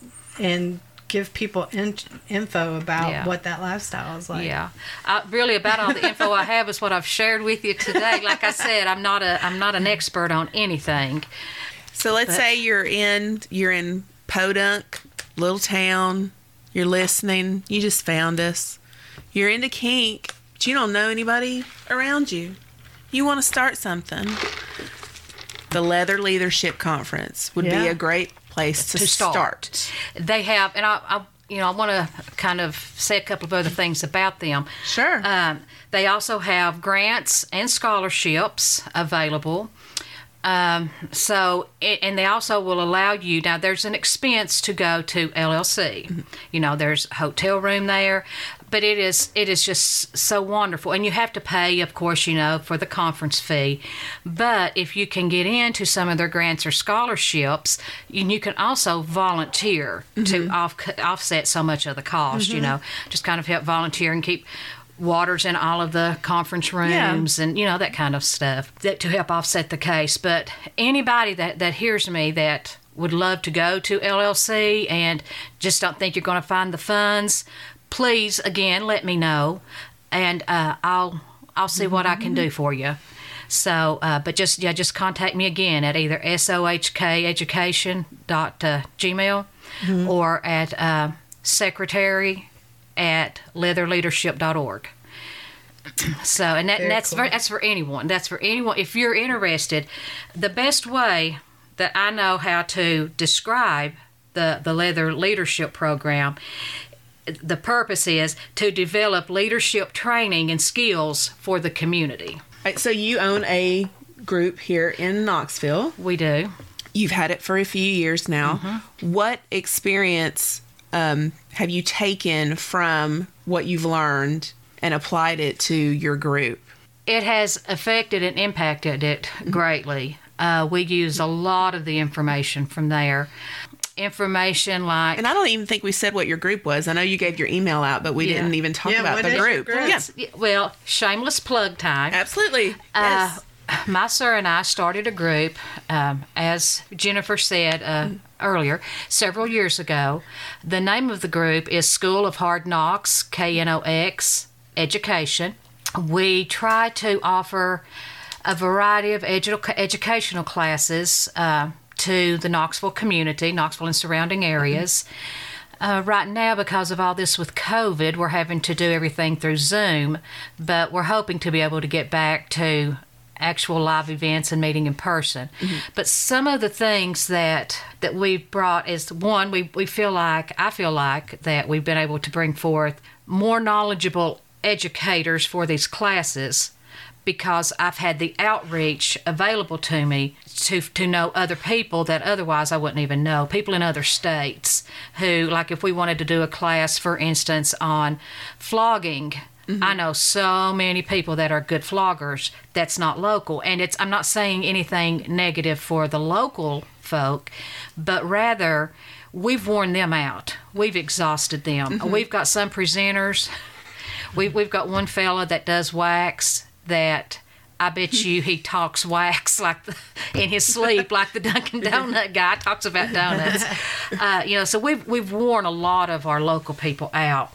give people info about what that lifestyle is like. Yeah, really about all the info I have is what I've shared with you today. Like I said, I'm not an expert on anything. So let's say you're in Podunk, little town. You're listening. You just found us. You're into kink, but you don't know anybody around you. You want to start something. The Leather Leadership Conference would be a great place to start. They have, and I want to kind of say a couple of other things about them. Sure. They also have grants and scholarships available. And they also will allow you, now there's an expense to go to LLC. Mm-hmm. You know, there's a hotel room there, but it is just so wonderful. And you have to pay, of course, you know, for the conference fee. But if you can get into some of their grants or scholarships, you can also volunteer to offset so much of the cost, you know, just kind of help volunteer and keep waters in all of the conference rooms and, you know, that kind of stuff to help offset the case. But anybody that hears me that would love to go to LLC and just don't think you're going to find the funds, please, again, let me know, and I'll see what I can do for you. So, but just contact me again at either sohkeducation.gmail or at secretary@leatherleadership.org. So, and that's cool. That's for anyone. That's for anyone. If you're interested, the best way that I know how to describe the Leather Leadership Program, the purpose is to develop leadership training and skills for the community. Right, so you own a group here in Knoxville. We do. You've had it for a few years now. What experience have you taken from what you've learned and applied it to your group? It has affected and impacted it greatly. We use a lot of the information from there. Information like, and I don't even think we said what your group was. I know you gave your email out, but we didn't even talk about the group. Yes. Well, shameless plug time. Absolutely. Yes. my sir and I started a group, as Jennifer said earlier, several years ago. The name of the group is School of Hard Knocks, KNOX, Education. We try to offer a variety of educational classes to the Knoxville community, Knoxville and surrounding areas. Mm-hmm. Right now, because of all this with COVID, we're having to do everything through Zoom, but we're hoping to be able to get back to actual live events and meeting in person. Mm-hmm. But some of the things that we've brought is, one, I feel like that we've been able to bring forth more knowledgeable educators for these classes, because I've had the outreach available to me to know other people that otherwise I wouldn't even know, people in other states who, like if we wanted to do a class, for instance, on flogging, mm-hmm. I know so many people that are good floggers that's not local. And I'm not saying anything negative for the local folk, but rather we've worn them out. We've exhausted them. Mm-hmm. We've got some presenters. We've got one fella that does wax, that I bet you he talks wax like in his sleep, like the Dunkin' Donut guy talks about donuts. So we've worn a lot of our local people out.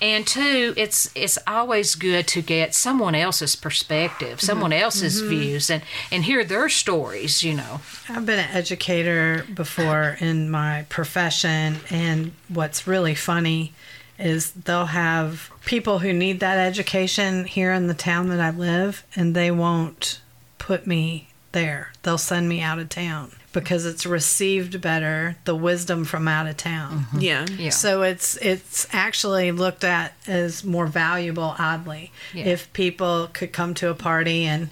And two, it's always good to get someone else's perspective, someone else's mm-hmm. views, and hear their stories, you know. I've been an educator before in my profession, and what's really funny is they'll have people who need that education here in the town that I live, and they won't put me there. They'll send me out of town because it's received better, the wisdom from out of town. Mm-hmm. Yeah. So it's actually looked at as more valuable, oddly, if people could come to a party and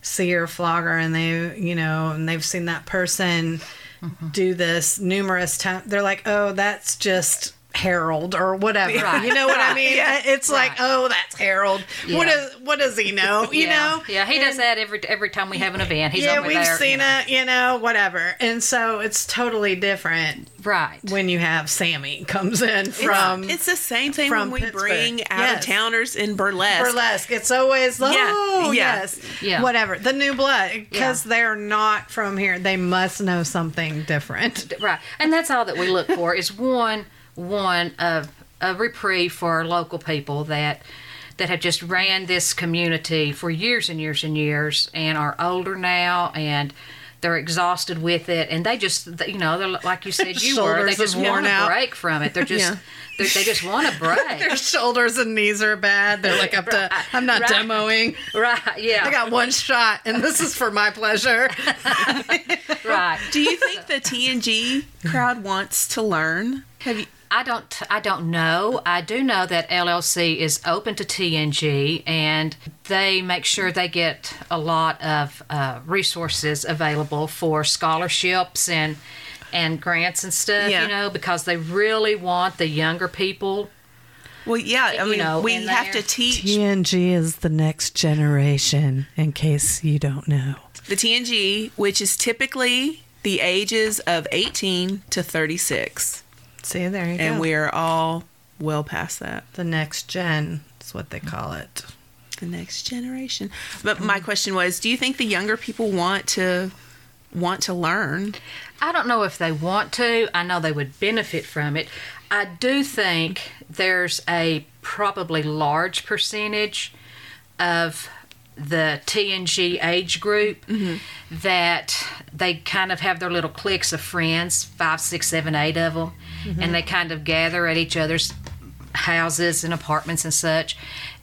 see your flogger and they, you know, and they've seen that person mm-hmm. do this numerous times. They're like, oh, that's just Harold or whatever, right. You know what I mean? Yeah. It's right. Like, oh, that's Harold. Yeah. What does he know? You know? Yeah, he does that every time we have an event. He's over there. Yeah, we've seen it. You know, whatever. And so it's totally different, right? When you have Sammy comes in from, it's the same thing when we Pittsburgh. Bring out of towners in burlesque. It's always whatever the new blood because they're not from here. They must know something different, right? And that's all that we look for is one of a reprieve for our local people that have just ran this community for years and years and years and are older now and they're exhausted with it, and they just, you know, they're like you said, they just want a break from it. They're just they just want a break. Their shoulders and knees are bad. They're like, I'm not demoing. Right, yeah. I got one shot, and this is for my pleasure. Right. Do you think the TNG crowd wants to learn? I don't know. I do know that LLC is open to TNG, and they make sure they get a lot of resources available for scholarships and grants and stuff, you know, because they really want the younger people. Well, yeah, I mean, we have to teach. TNG is the next generation, in case you don't know. The TNG, which is typically the ages of 18 to 36. See, there you go. And we are all well past that. The next gen is what they call it. The next generation. But my question was, do you think the younger people want to learn? I don't know if they want to. I know they would benefit from it. I do think there's a probably large percentage of the TNG age group mm-hmm. that they kind of have their little cliques of friends, 5, 6, 7, 8 of them, mm-hmm. and they kind of gather at each other's houses and apartments and such,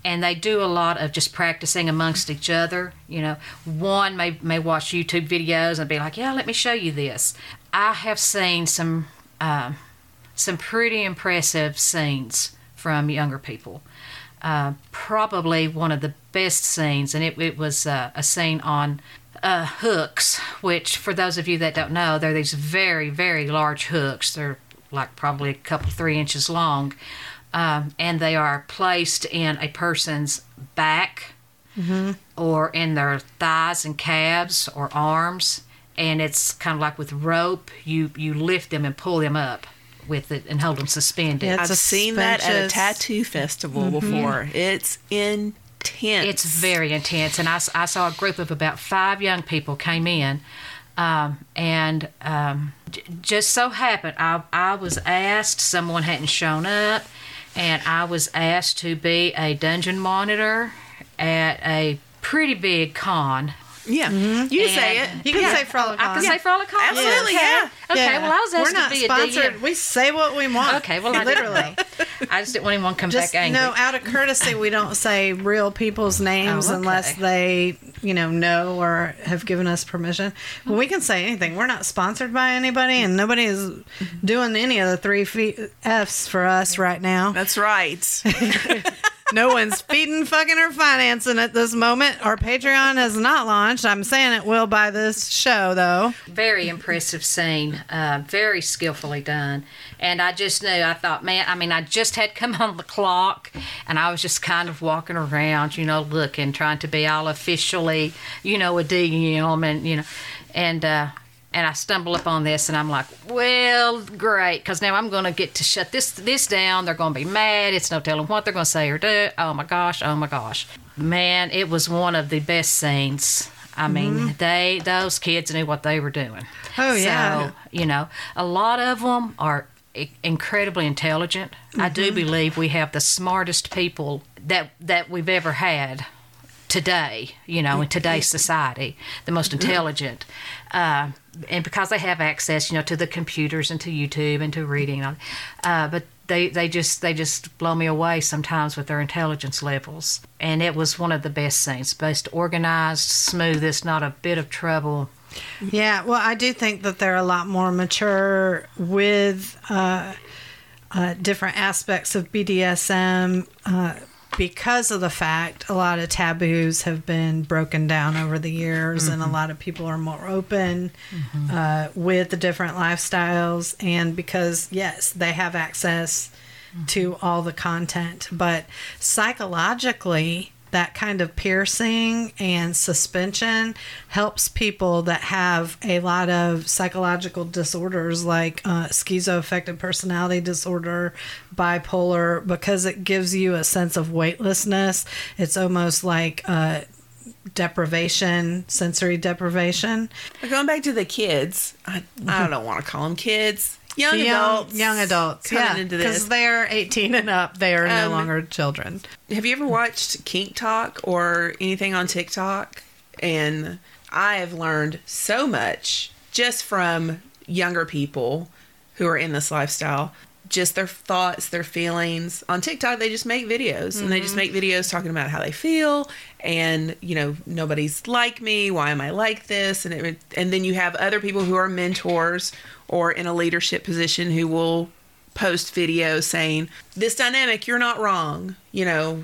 and they do a lot of just practicing amongst each other. You know, one may watch YouTube videos and be like, yeah, let me show you this. I have seen some pretty impressive scenes from younger people. Probably one of the best scenes, and it was a scene on hooks, which for those of you that don't know, they're these very, very large hooks. They're like probably 3 inches long, and they are placed in a person's back mm-hmm. or in their thighs and calves or arms, and it's kind of like with rope, you lift them and pull them up with it and hold them suspended. Yeah, I've seen that at a tattoo festival mm-hmm. before. It's in intense. It's very intense. And I saw a group of about 5 young people came in. Just so happened, I was asked, someone hadn't shown up, and I was asked to be a dungeon monitor at a pretty big con. Yeah, mm-hmm. You say it. You can say Frolic Con. I can say Frolic Con. Absolutely, yeah. Okay, well, I was asked to be a DM. We're not sponsored. We say what we want. Okay, well, I literally. I just didn't want anyone to come back angry. No, out of courtesy, we don't say real people's names unless they, know or have given us permission. But we can say anything. We're not sponsored by anybody, and nobody is doing any of the 3 F's for us right now. That's right. No one's feeding, fucking, or financing at this moment. Our Patreon has not launched. I'm saying it will by this show, though. Very impressive scene. Very skillfully done. And I just knew, I thought, man, I just had come on the clock, and I was just kind of walking around, looking, trying to be all officially, a DM, and, And I stumble upon this, and I'm like, well, great, because now I'm going to get to shut this down. They're going to be mad. It's no telling what they're going to say or do. Oh, my gosh. Man, it was one of the best scenes. Mm-hmm. Those kids knew what they were doing. Oh, yeah. So, a lot of them are incredibly intelligent. Mm-hmm. I do believe we have the smartest people that we've ever had today, in today's society, the most intelligent. And because they have access, to the computers and to YouTube and to reading, but they just blow me away sometimes with their intelligence levels. And it was one of the best things, most organized, smoothest, not a bit of trouble. Yeah, well, I do think that they're a lot more mature with different aspects of BDSM. Because of the fact a lot of taboos have been broken down over the years, mm-hmm. and a lot of people are more open, mm-hmm. With the different lifestyles, and because, yes, they have access, mm-hmm. to all the content. But psychologically, that kind of piercing and suspension helps people that have a lot of psychological disorders like schizoaffective personality disorder, bipolar, because it gives you a sense of weightlessness. It's almost like deprivation, sensory deprivation. Going back to the kids, I don't want to call them kids. Young adults coming into this, because they're 18 and up. They are no longer children. Have you ever watched Kink Talk or anything on TikTok? And I have learned so much just from younger people who are in this lifestyle. Just their thoughts, their feelings. On TikTok, they just make videos. Mm-hmm. And they just make videos talking about how they feel. And, nobody's like me. Why am I like this? And then you have other people who are mentors or in a leadership position who will post videos saying, this dynamic, you're not wrong. You're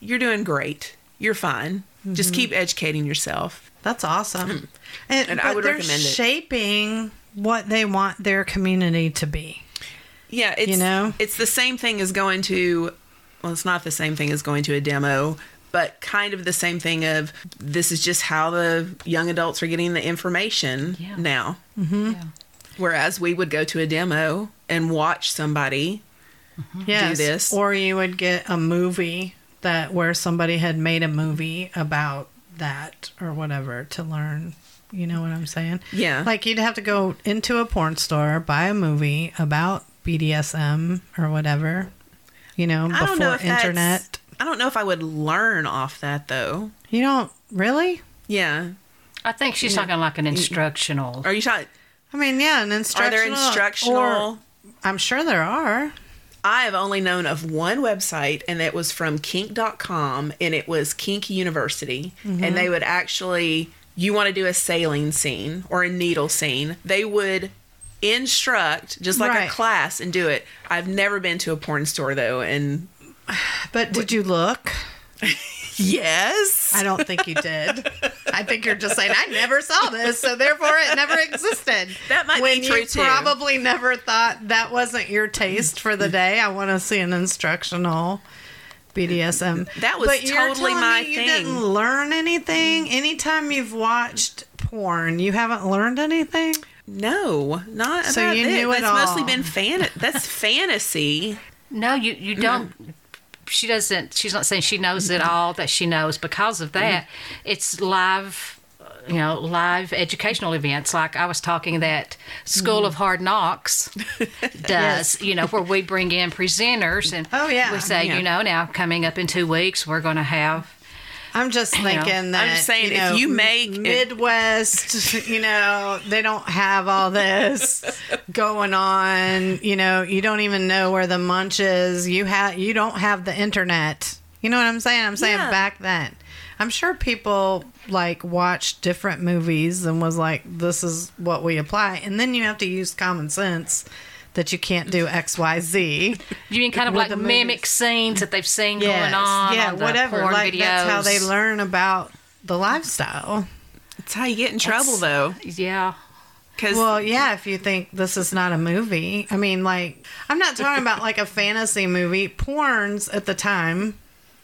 doing great. You're fine. Mm-hmm. Just keep educating yourself. That's awesome. And I would recommend it. They're shaping what they want their community to be. Yeah, it's the same thing as going to, well, it's not the same thing as going to a demo, but kind of the same thing of this is just how the young adults are getting the information now. Mm-hmm. Yeah. Whereas we would go to a demo and watch somebody mm-hmm. do this. Or you would get a movie where somebody had made a movie about that or whatever to learn. You know what I'm saying? Yeah. Like you'd have to go into a porn store, buy a movie about BDSM or whatever, before internet. I don't know if I would learn off that, though. You don't? Really? Yeah. I think she's talking like an instructional. Are you talking? An instructional. Are there instructional? I'm sure there are. I have only known of one website, and that was from kink.com, and it was Kink University. Mm-hmm. And they would actually, you want to do a sailing scene or a needle scene, they would instruct just like a class and do it. I've never been to a porn store though, but did you look? Yes. I don't think you did. I think you're just saying I never saw this, so therefore it never existed. That might be true too. Probably never thought that wasn't your taste for the day. I want to see an instructional BDSM. That was totally my thing. You didn't learn anything. Anytime you've watched porn, you haven't learned anything. No, not so about you it. Knew it. It's all. Mostly been that's fantasy. No, you don't. she's not saying she knows it all that she knows because of that. It's live, live educational events. Like I was talking that School of Hard Knocks does, yes. Where we bring in presenters and we say, now coming up in 2 weeks, we're going to have. I'm just thinking that I'm just saying if you make Midwest, they don't have all this going on. You don't even know where the munch is. You don't have the internet. You know what I'm saying? I'm saying back then, I'm sure people watched different movies and was like, "This is what we apply," and then you have to use common sense. That you can't do X, Y, Z. You mean kind of like mimic scenes that they've seen going on? Yeah, on the whatever. Videos. That's how they learn about the lifestyle. It's how you get in trouble, though. Yeah. If you think this is not a movie. I mean, I'm not talking about a fantasy movie. Porns at the time,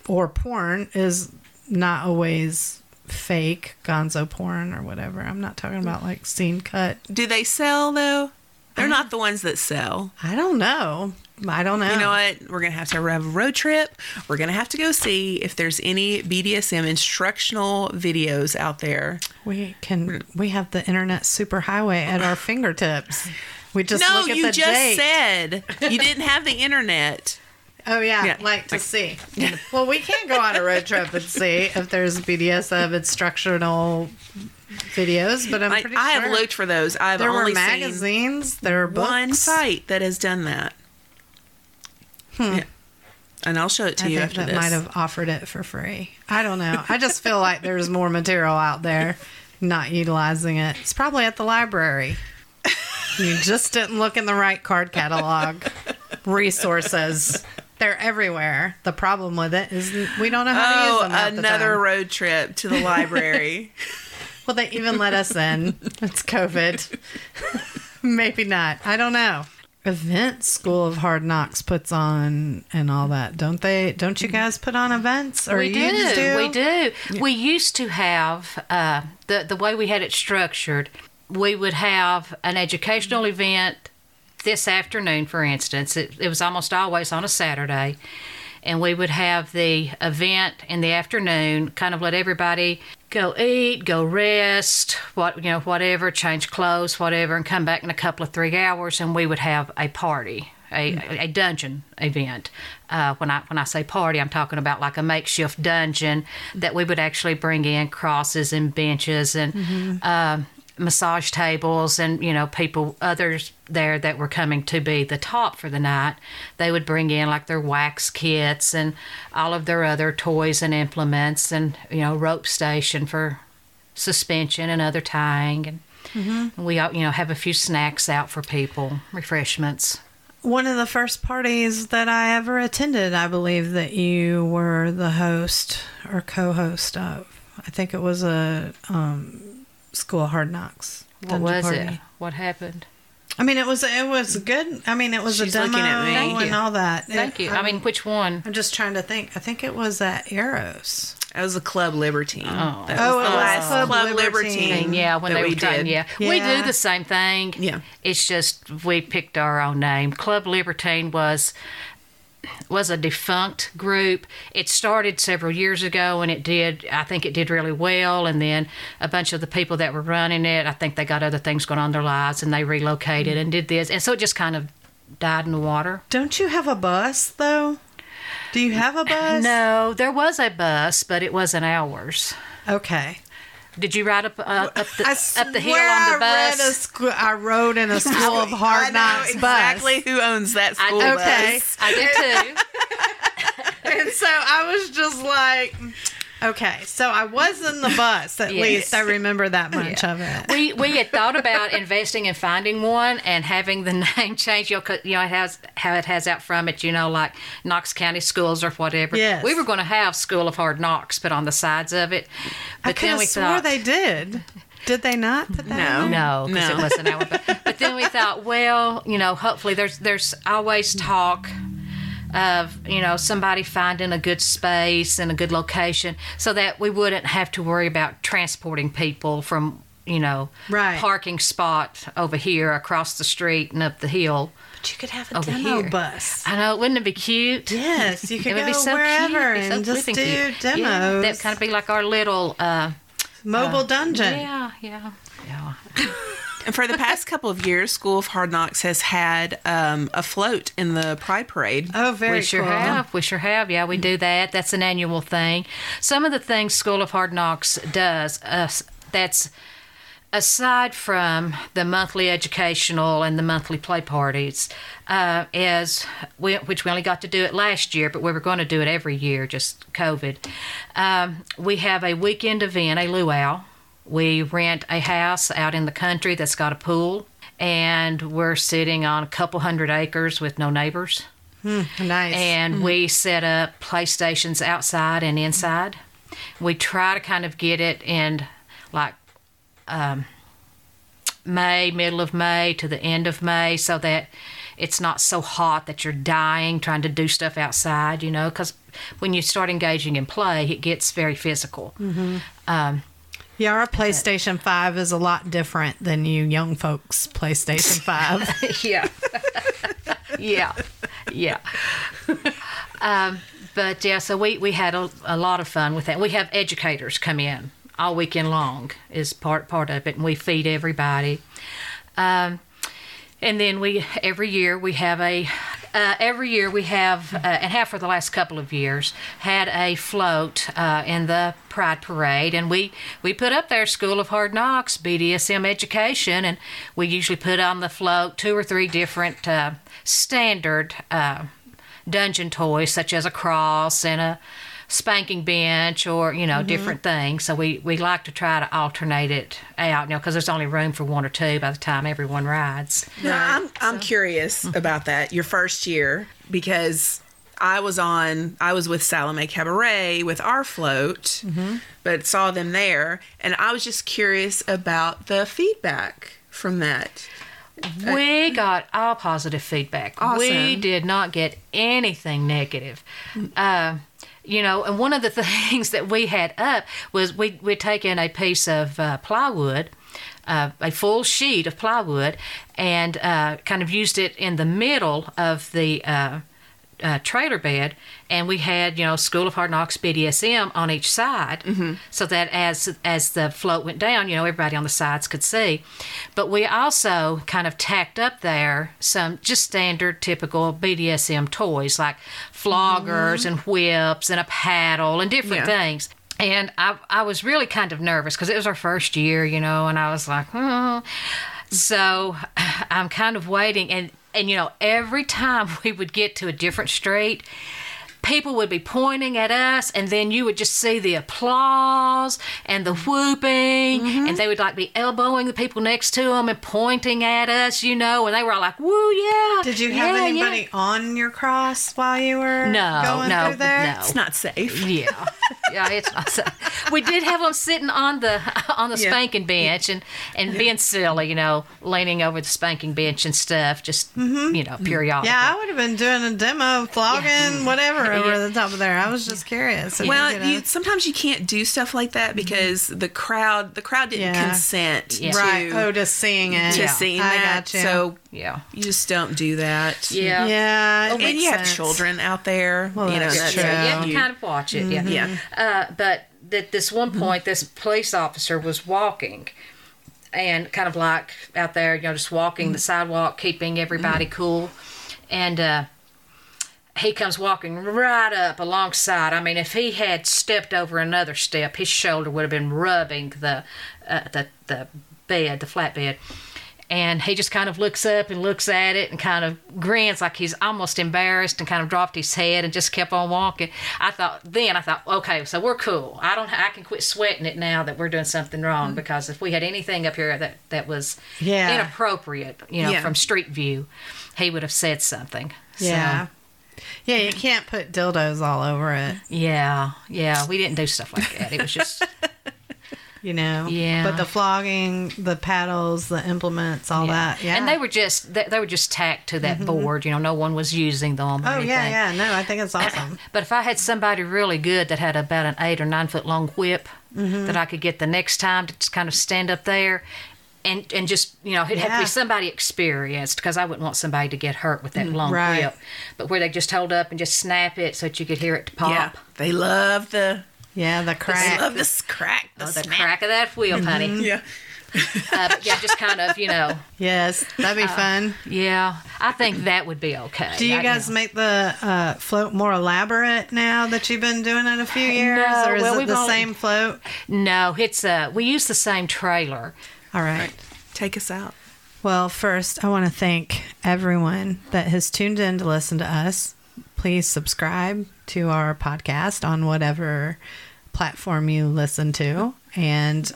or porn, is not always fake gonzo porn or whatever. I'm not talking about scene cut. Do they sell, though? They're not the ones that sell. I don't know. You know what? We're going to have a road trip. We're going to have to go see if there's any BDSM instructional videos out there. We have the internet superhighway at our fingertips. We just look at the date. No, you just said you didn't have the internet. Oh, yeah. To see. Well, we can't go on a road trip and see if there's BDSM instructional videos, but I'm pretty sure. I have looked for those. I've there only were magazines, seen there are books. One site that has done that. Yeah. And I'll show it to you after this. I might have offered it for free. I don't know. I just feel like there's more material out there, not utilizing it. It's probably at the library. You just didn't look in the right card catalog. Resources. They're everywhere. The problem with it is we don't know how to use them at the time. Another road trip to the library. Well, they even let us in. It's COVID. Maybe not. I don't know. Event School of Hard Knocks puts on and all that, don't they? Don't you guys put on events? Or you do. We do. Yeah. We used to have the way we had it structured. We would have an educational event this afternoon, for instance. It was almost always on a Saturday, and we would have the event in the afternoon. Kind of let everybody go eat, go rest, whatever, change clothes, whatever, and come back in a couple of 3 hours, and we would have a party, a dungeon event. When I say party, I'm talking about a makeshift dungeon that we would actually bring in crosses and benches and massage tables and, others there that were coming to be the top for the night. They would bring in their wax kits and all of their other toys and implements and, rope station for suspension and other tying. And we, have a few snacks out for people, refreshments. One of the first parties that I ever attended, I believe that you were the host or co-host of. I think it was a... School of Hard Knocks. What was party. It? What happened? I mean, it was good. I mean, it was She's a demo at me. Thank and you. All that. Thank you. I mean, which one? I'm just trying to think. I think it was at Arrows. That was the Club Libertine. Oh, that was the last Club Libertine. Yeah, when they were done. Yeah, we do the same thing. Yeah, it's just we picked our own name. Club Libertine was a defunct group. It started several years ago, and I think it did really well, and then a bunch of the people that were running it, I think they got other things going on in their lives, and they relocated and did this, and so it just kind of died in the water. Don't you have a bus, though? Do you have a bus? No, there was a bus, but it wasn't ours. Okay. Did you ride up the hill on the bus? I rode in a School of Hard Knocks bus. Exactly who owns that school bus. I did too. And so I was just like, okay, so I was in the bus. At least I remember that much of it. We had thought about investing in finding one and having the name change. It has out from it. Like Knox County Schools or whatever. Yes. We were going to have School of Hard Knocks, but on the sides of it. But I could have swore they did. Did they not put that in? No, because it wasn't our. But then we thought, hopefully there's always talk of somebody finding a good space and a good location so that we wouldn't have to worry about transporting people from you know, right. parking spot over here across the street and up the hill. But you could have a demo bus. I know. Wouldn't it be cute? Yes. You could go so wherever and just do demos. Yeah, that'd kind of be like our little... mobile dungeon. Yeah. And for the past couple of years, School of Hard Knocks has had a float in the Pride Parade. Oh, very cool. We sure have. Yeah, we do that. That's an annual thing. Some of the things School of Hard Knocks does, that's aside from the monthly educational and the monthly play parties, which we only got to do it last year, but we were going to do it every year, just COVID. We have a weekend event, a luau. We rent a house out in the country that's got a pool, and we're sitting on a couple hundred acres with no neighbors. Nice. And we set up playstations outside and inside. We try to kind of get it in like middle of May to the end of May, so that it's not so hot that you're dying trying to do stuff outside, you know, because when you start engaging in play, it gets very physical. Yeah, our PlayStation 5 is a lot different than you young folks' PlayStation 5. Yeah. But, yeah, so we had a lot of fun with that. We have educators come in all weekend long is part of it, and we feed everybody. And then every year we have, and have for the last couple of years, had a float in the Pride Parade. And we put up there School of Hard Knocks, BDSM education, and we usually put on the float 2 or 3 different standard dungeon toys, such as a cross and a spanking bench or, you know, different things. So we like to try to alternate it out, you know, because there's only room for 1 or 2 by the time everyone rides. Now, I'm curious about that, your first year, because I was with Salome Cabaret with our float, but saw them there, and I was just curious about the feedback from that. We got all positive feedback. Awesome. We did not get anything negative. You know, and one of the things that we had up was we'd taken a piece of plywood, a full sheet of plywood, and kind of used it in the middle of the trailer bed. And we had, you know, School of Hard Knocks BDSM on each side, so that as the float went down, you know, everybody on the sides could see. But we also kind of tacked up there some just standard, typical BDSM toys like floggers and whips and a paddle and different things. And I was really kind of nervous because it was our first year, you know, and I was like, So I'm kind of waiting. And, you know, every time we would get to a different street, people would be pointing at us, and then you would just see the applause and the whooping, and they would, like, be elbowing the people next to them and pointing at us, you know, and they were all like, woo, yeah. Did you have anybody on your cross while you were going through there? No. It's not safe. Yeah, it's not safe. We did have them sitting on the spanking bench and being silly, you know, leaning over the spanking bench and stuff, just, you know, periodically. Yeah, I would have been doing a demo, flogging, whatever. Over the top of there. I was just curious. Well, you know. Sometimes you can't do stuff like that because the crowd didn't consent to... Right. Oh, to seeing it. To seeing that. Gotcha. So you just don't do that. Yeah. And you have children out there. Well, you know, that's true. You have to kind of watch it. Yeah. But at this one point, this police officer was walking and kind of like out there, you know, just walking the sidewalk, keeping everybody cool. And... he comes walking right up alongside. I mean, if he had stepped over another step, his shoulder would have been rubbing the bed, the flatbed. And he just kind of looks up and looks at it and kind of grins like he's almost embarrassed and kind of dropped his head and just kept on walking. I thought, okay, so we're cool. I can quit sweating it now that we're doing something wrong, because if we had anything up here that was inappropriate, you know, from street view, he would have said something. Yeah. So, yeah, you can't put dildos all over it. Yeah, we didn't do stuff like that. It was just... you know? Yeah. But the flogging, the paddles, the implements, all that, yeah. And they were just tacked to that board, you know, no one was using them or anything. Oh, yeah, no, I think it's awesome. But if I had somebody really good that had about an 8 or 9 foot long whip, mm-hmm. that I could get the next time to just kind of stand up there. And just, you know, it'd have to be somebody experienced, because I wouldn't want somebody to get hurt with that long whip. But where they just hold up and just snap it so that you could hear it pop. Yeah. They love the crack. They love this crack. The crack of that whip, honey. Mm-hmm. Yeah. But yeah, just kind of, you know. Yes, that'd be fun. Yeah, I think that would be okay. Do you guys make the float more elaborate now that you've been doing it a few years? No, or is it the same float? No, it's we use the same trailer. All right. Take us out. Well, first, I want to thank everyone that has tuned in to listen to us. Please subscribe to our podcast on whatever platform you listen to, and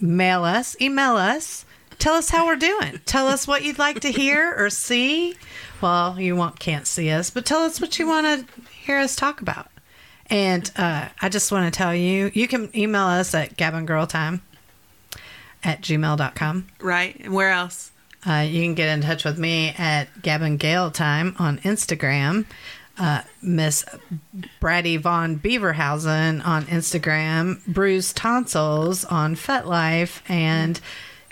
mail us, email us. Tell us how we're doing. Tell us what you'd like to hear or see. Well, you can't see us, but tell us what you want to hear us talk about. And I just want to tell you, you can email us at gabbingirltime@gmail.com. Right. And where else? You can get in touch with me at gabbingirltime on Instagram. Miss Brady Von Beaverhausen on Instagram, Bruised Tonsils on FetLife, and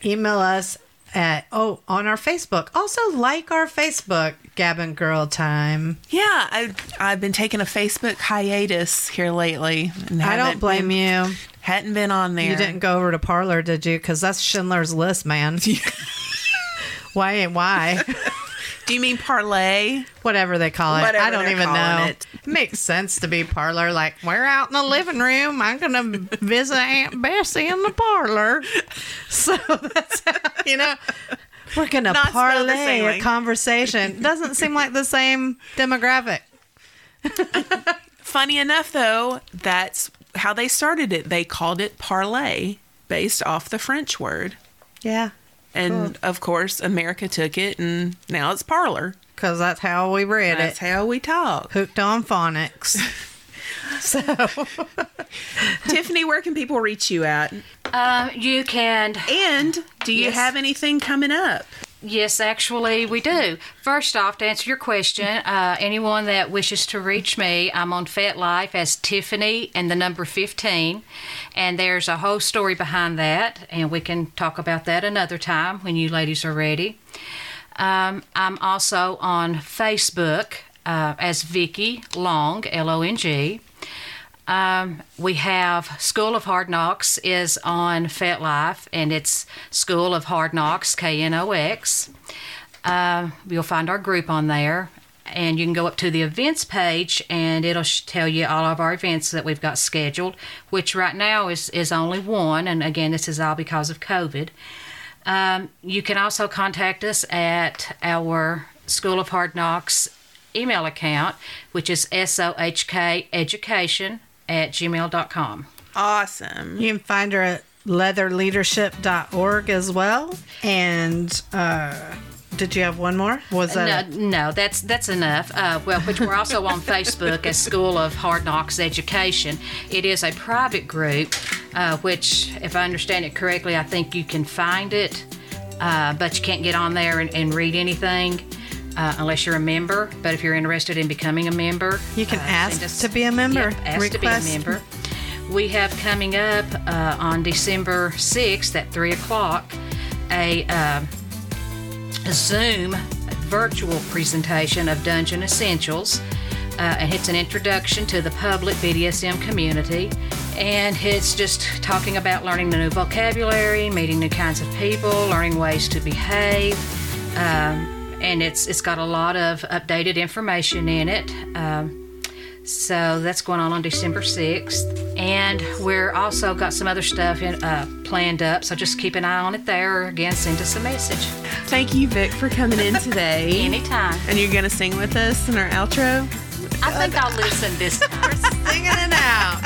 email us at on our Facebook. Also like our Facebook, Gabbin' Girl Time. Yeah, I've been taking a Facebook hiatus here lately. I don't blame you. Hadn't been on there. You didn't go over to Parler, did you? Because that's Schindler's List, man. Why? Do you mean parlay? Whatever they call it. Whatever I don't even know. It makes sense to be parlor. Like, we're out in the living room. I'm going to visit Aunt Bessie in the parlor. So that's how, you know, we're going to parlay a conversation. Doesn't seem like the same demographic. Funny enough, though, that's how they started it. They called it parlay based off the French word. Yeah. And, of course, America took it, and now it's parlor. Because that's how we read it. That's how we talk. Hooked on phonics. So, Tiffany, where can people reach you at? You can. And do you have anything coming up? Yes, actually, we do. First off, to answer your question, anyone that wishes to reach me, I'm on FetLife as Tiffany and the number 15, and there's a whole story behind that, and we can talk about that another time when you ladies are ready. I'm also on Facebook as Vicki Long, L-O-N-G. We have School of Hard Knocks is on FetLife, and it's School of Hard Knocks, K-N-O-X. You'll find our group on there, and you can go up to the events page, and it'll tell you all of our events that we've got scheduled, which right now is only one, and again, this is all because of COVID. You can also contact us at our School of Hard Knocks email account, which is sohkeducation@gmail.com. Awesome. You can find her at leatherleadership.org as well. And did you have one more? Was that no, that's enough. Which we're also on Facebook as School of Hard Knocks Education. It is a private group, which, if I understand it correctly, I think you can find it, but you can't get on there and read anything. Unless you're a member, but if you're interested in becoming a member, you can ask to be a member. Request to be a member. We have coming up on December 6th at 3:00 a Zoom virtual presentation of Dungeon Essentials, and it's an introduction to the public BDSM community, and it's just talking about learning the new vocabulary, meeting new kinds of people, learning ways to behave. And it's got a lot of updated information in it. So that's going on December 6th. And we're also got some other stuff planned up. So just keep an eye on it there. Again, send us a message. Thank you, Vic, for coming in today. Anytime. And you're going to sing with us in our outro? I think I'll listen this time. We're singing it out.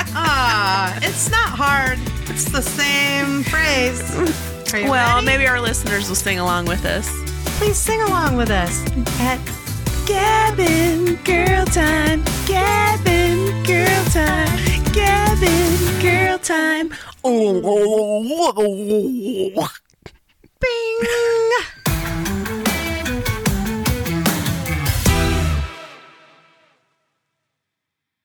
It's not hard. It's the same phrase. Well, ready? Maybe our listeners will sing along with us. Please sing along with us at Gabbin' Girl Time, Gabbin' Girl Time, Gabbin' Girl Time. Bing!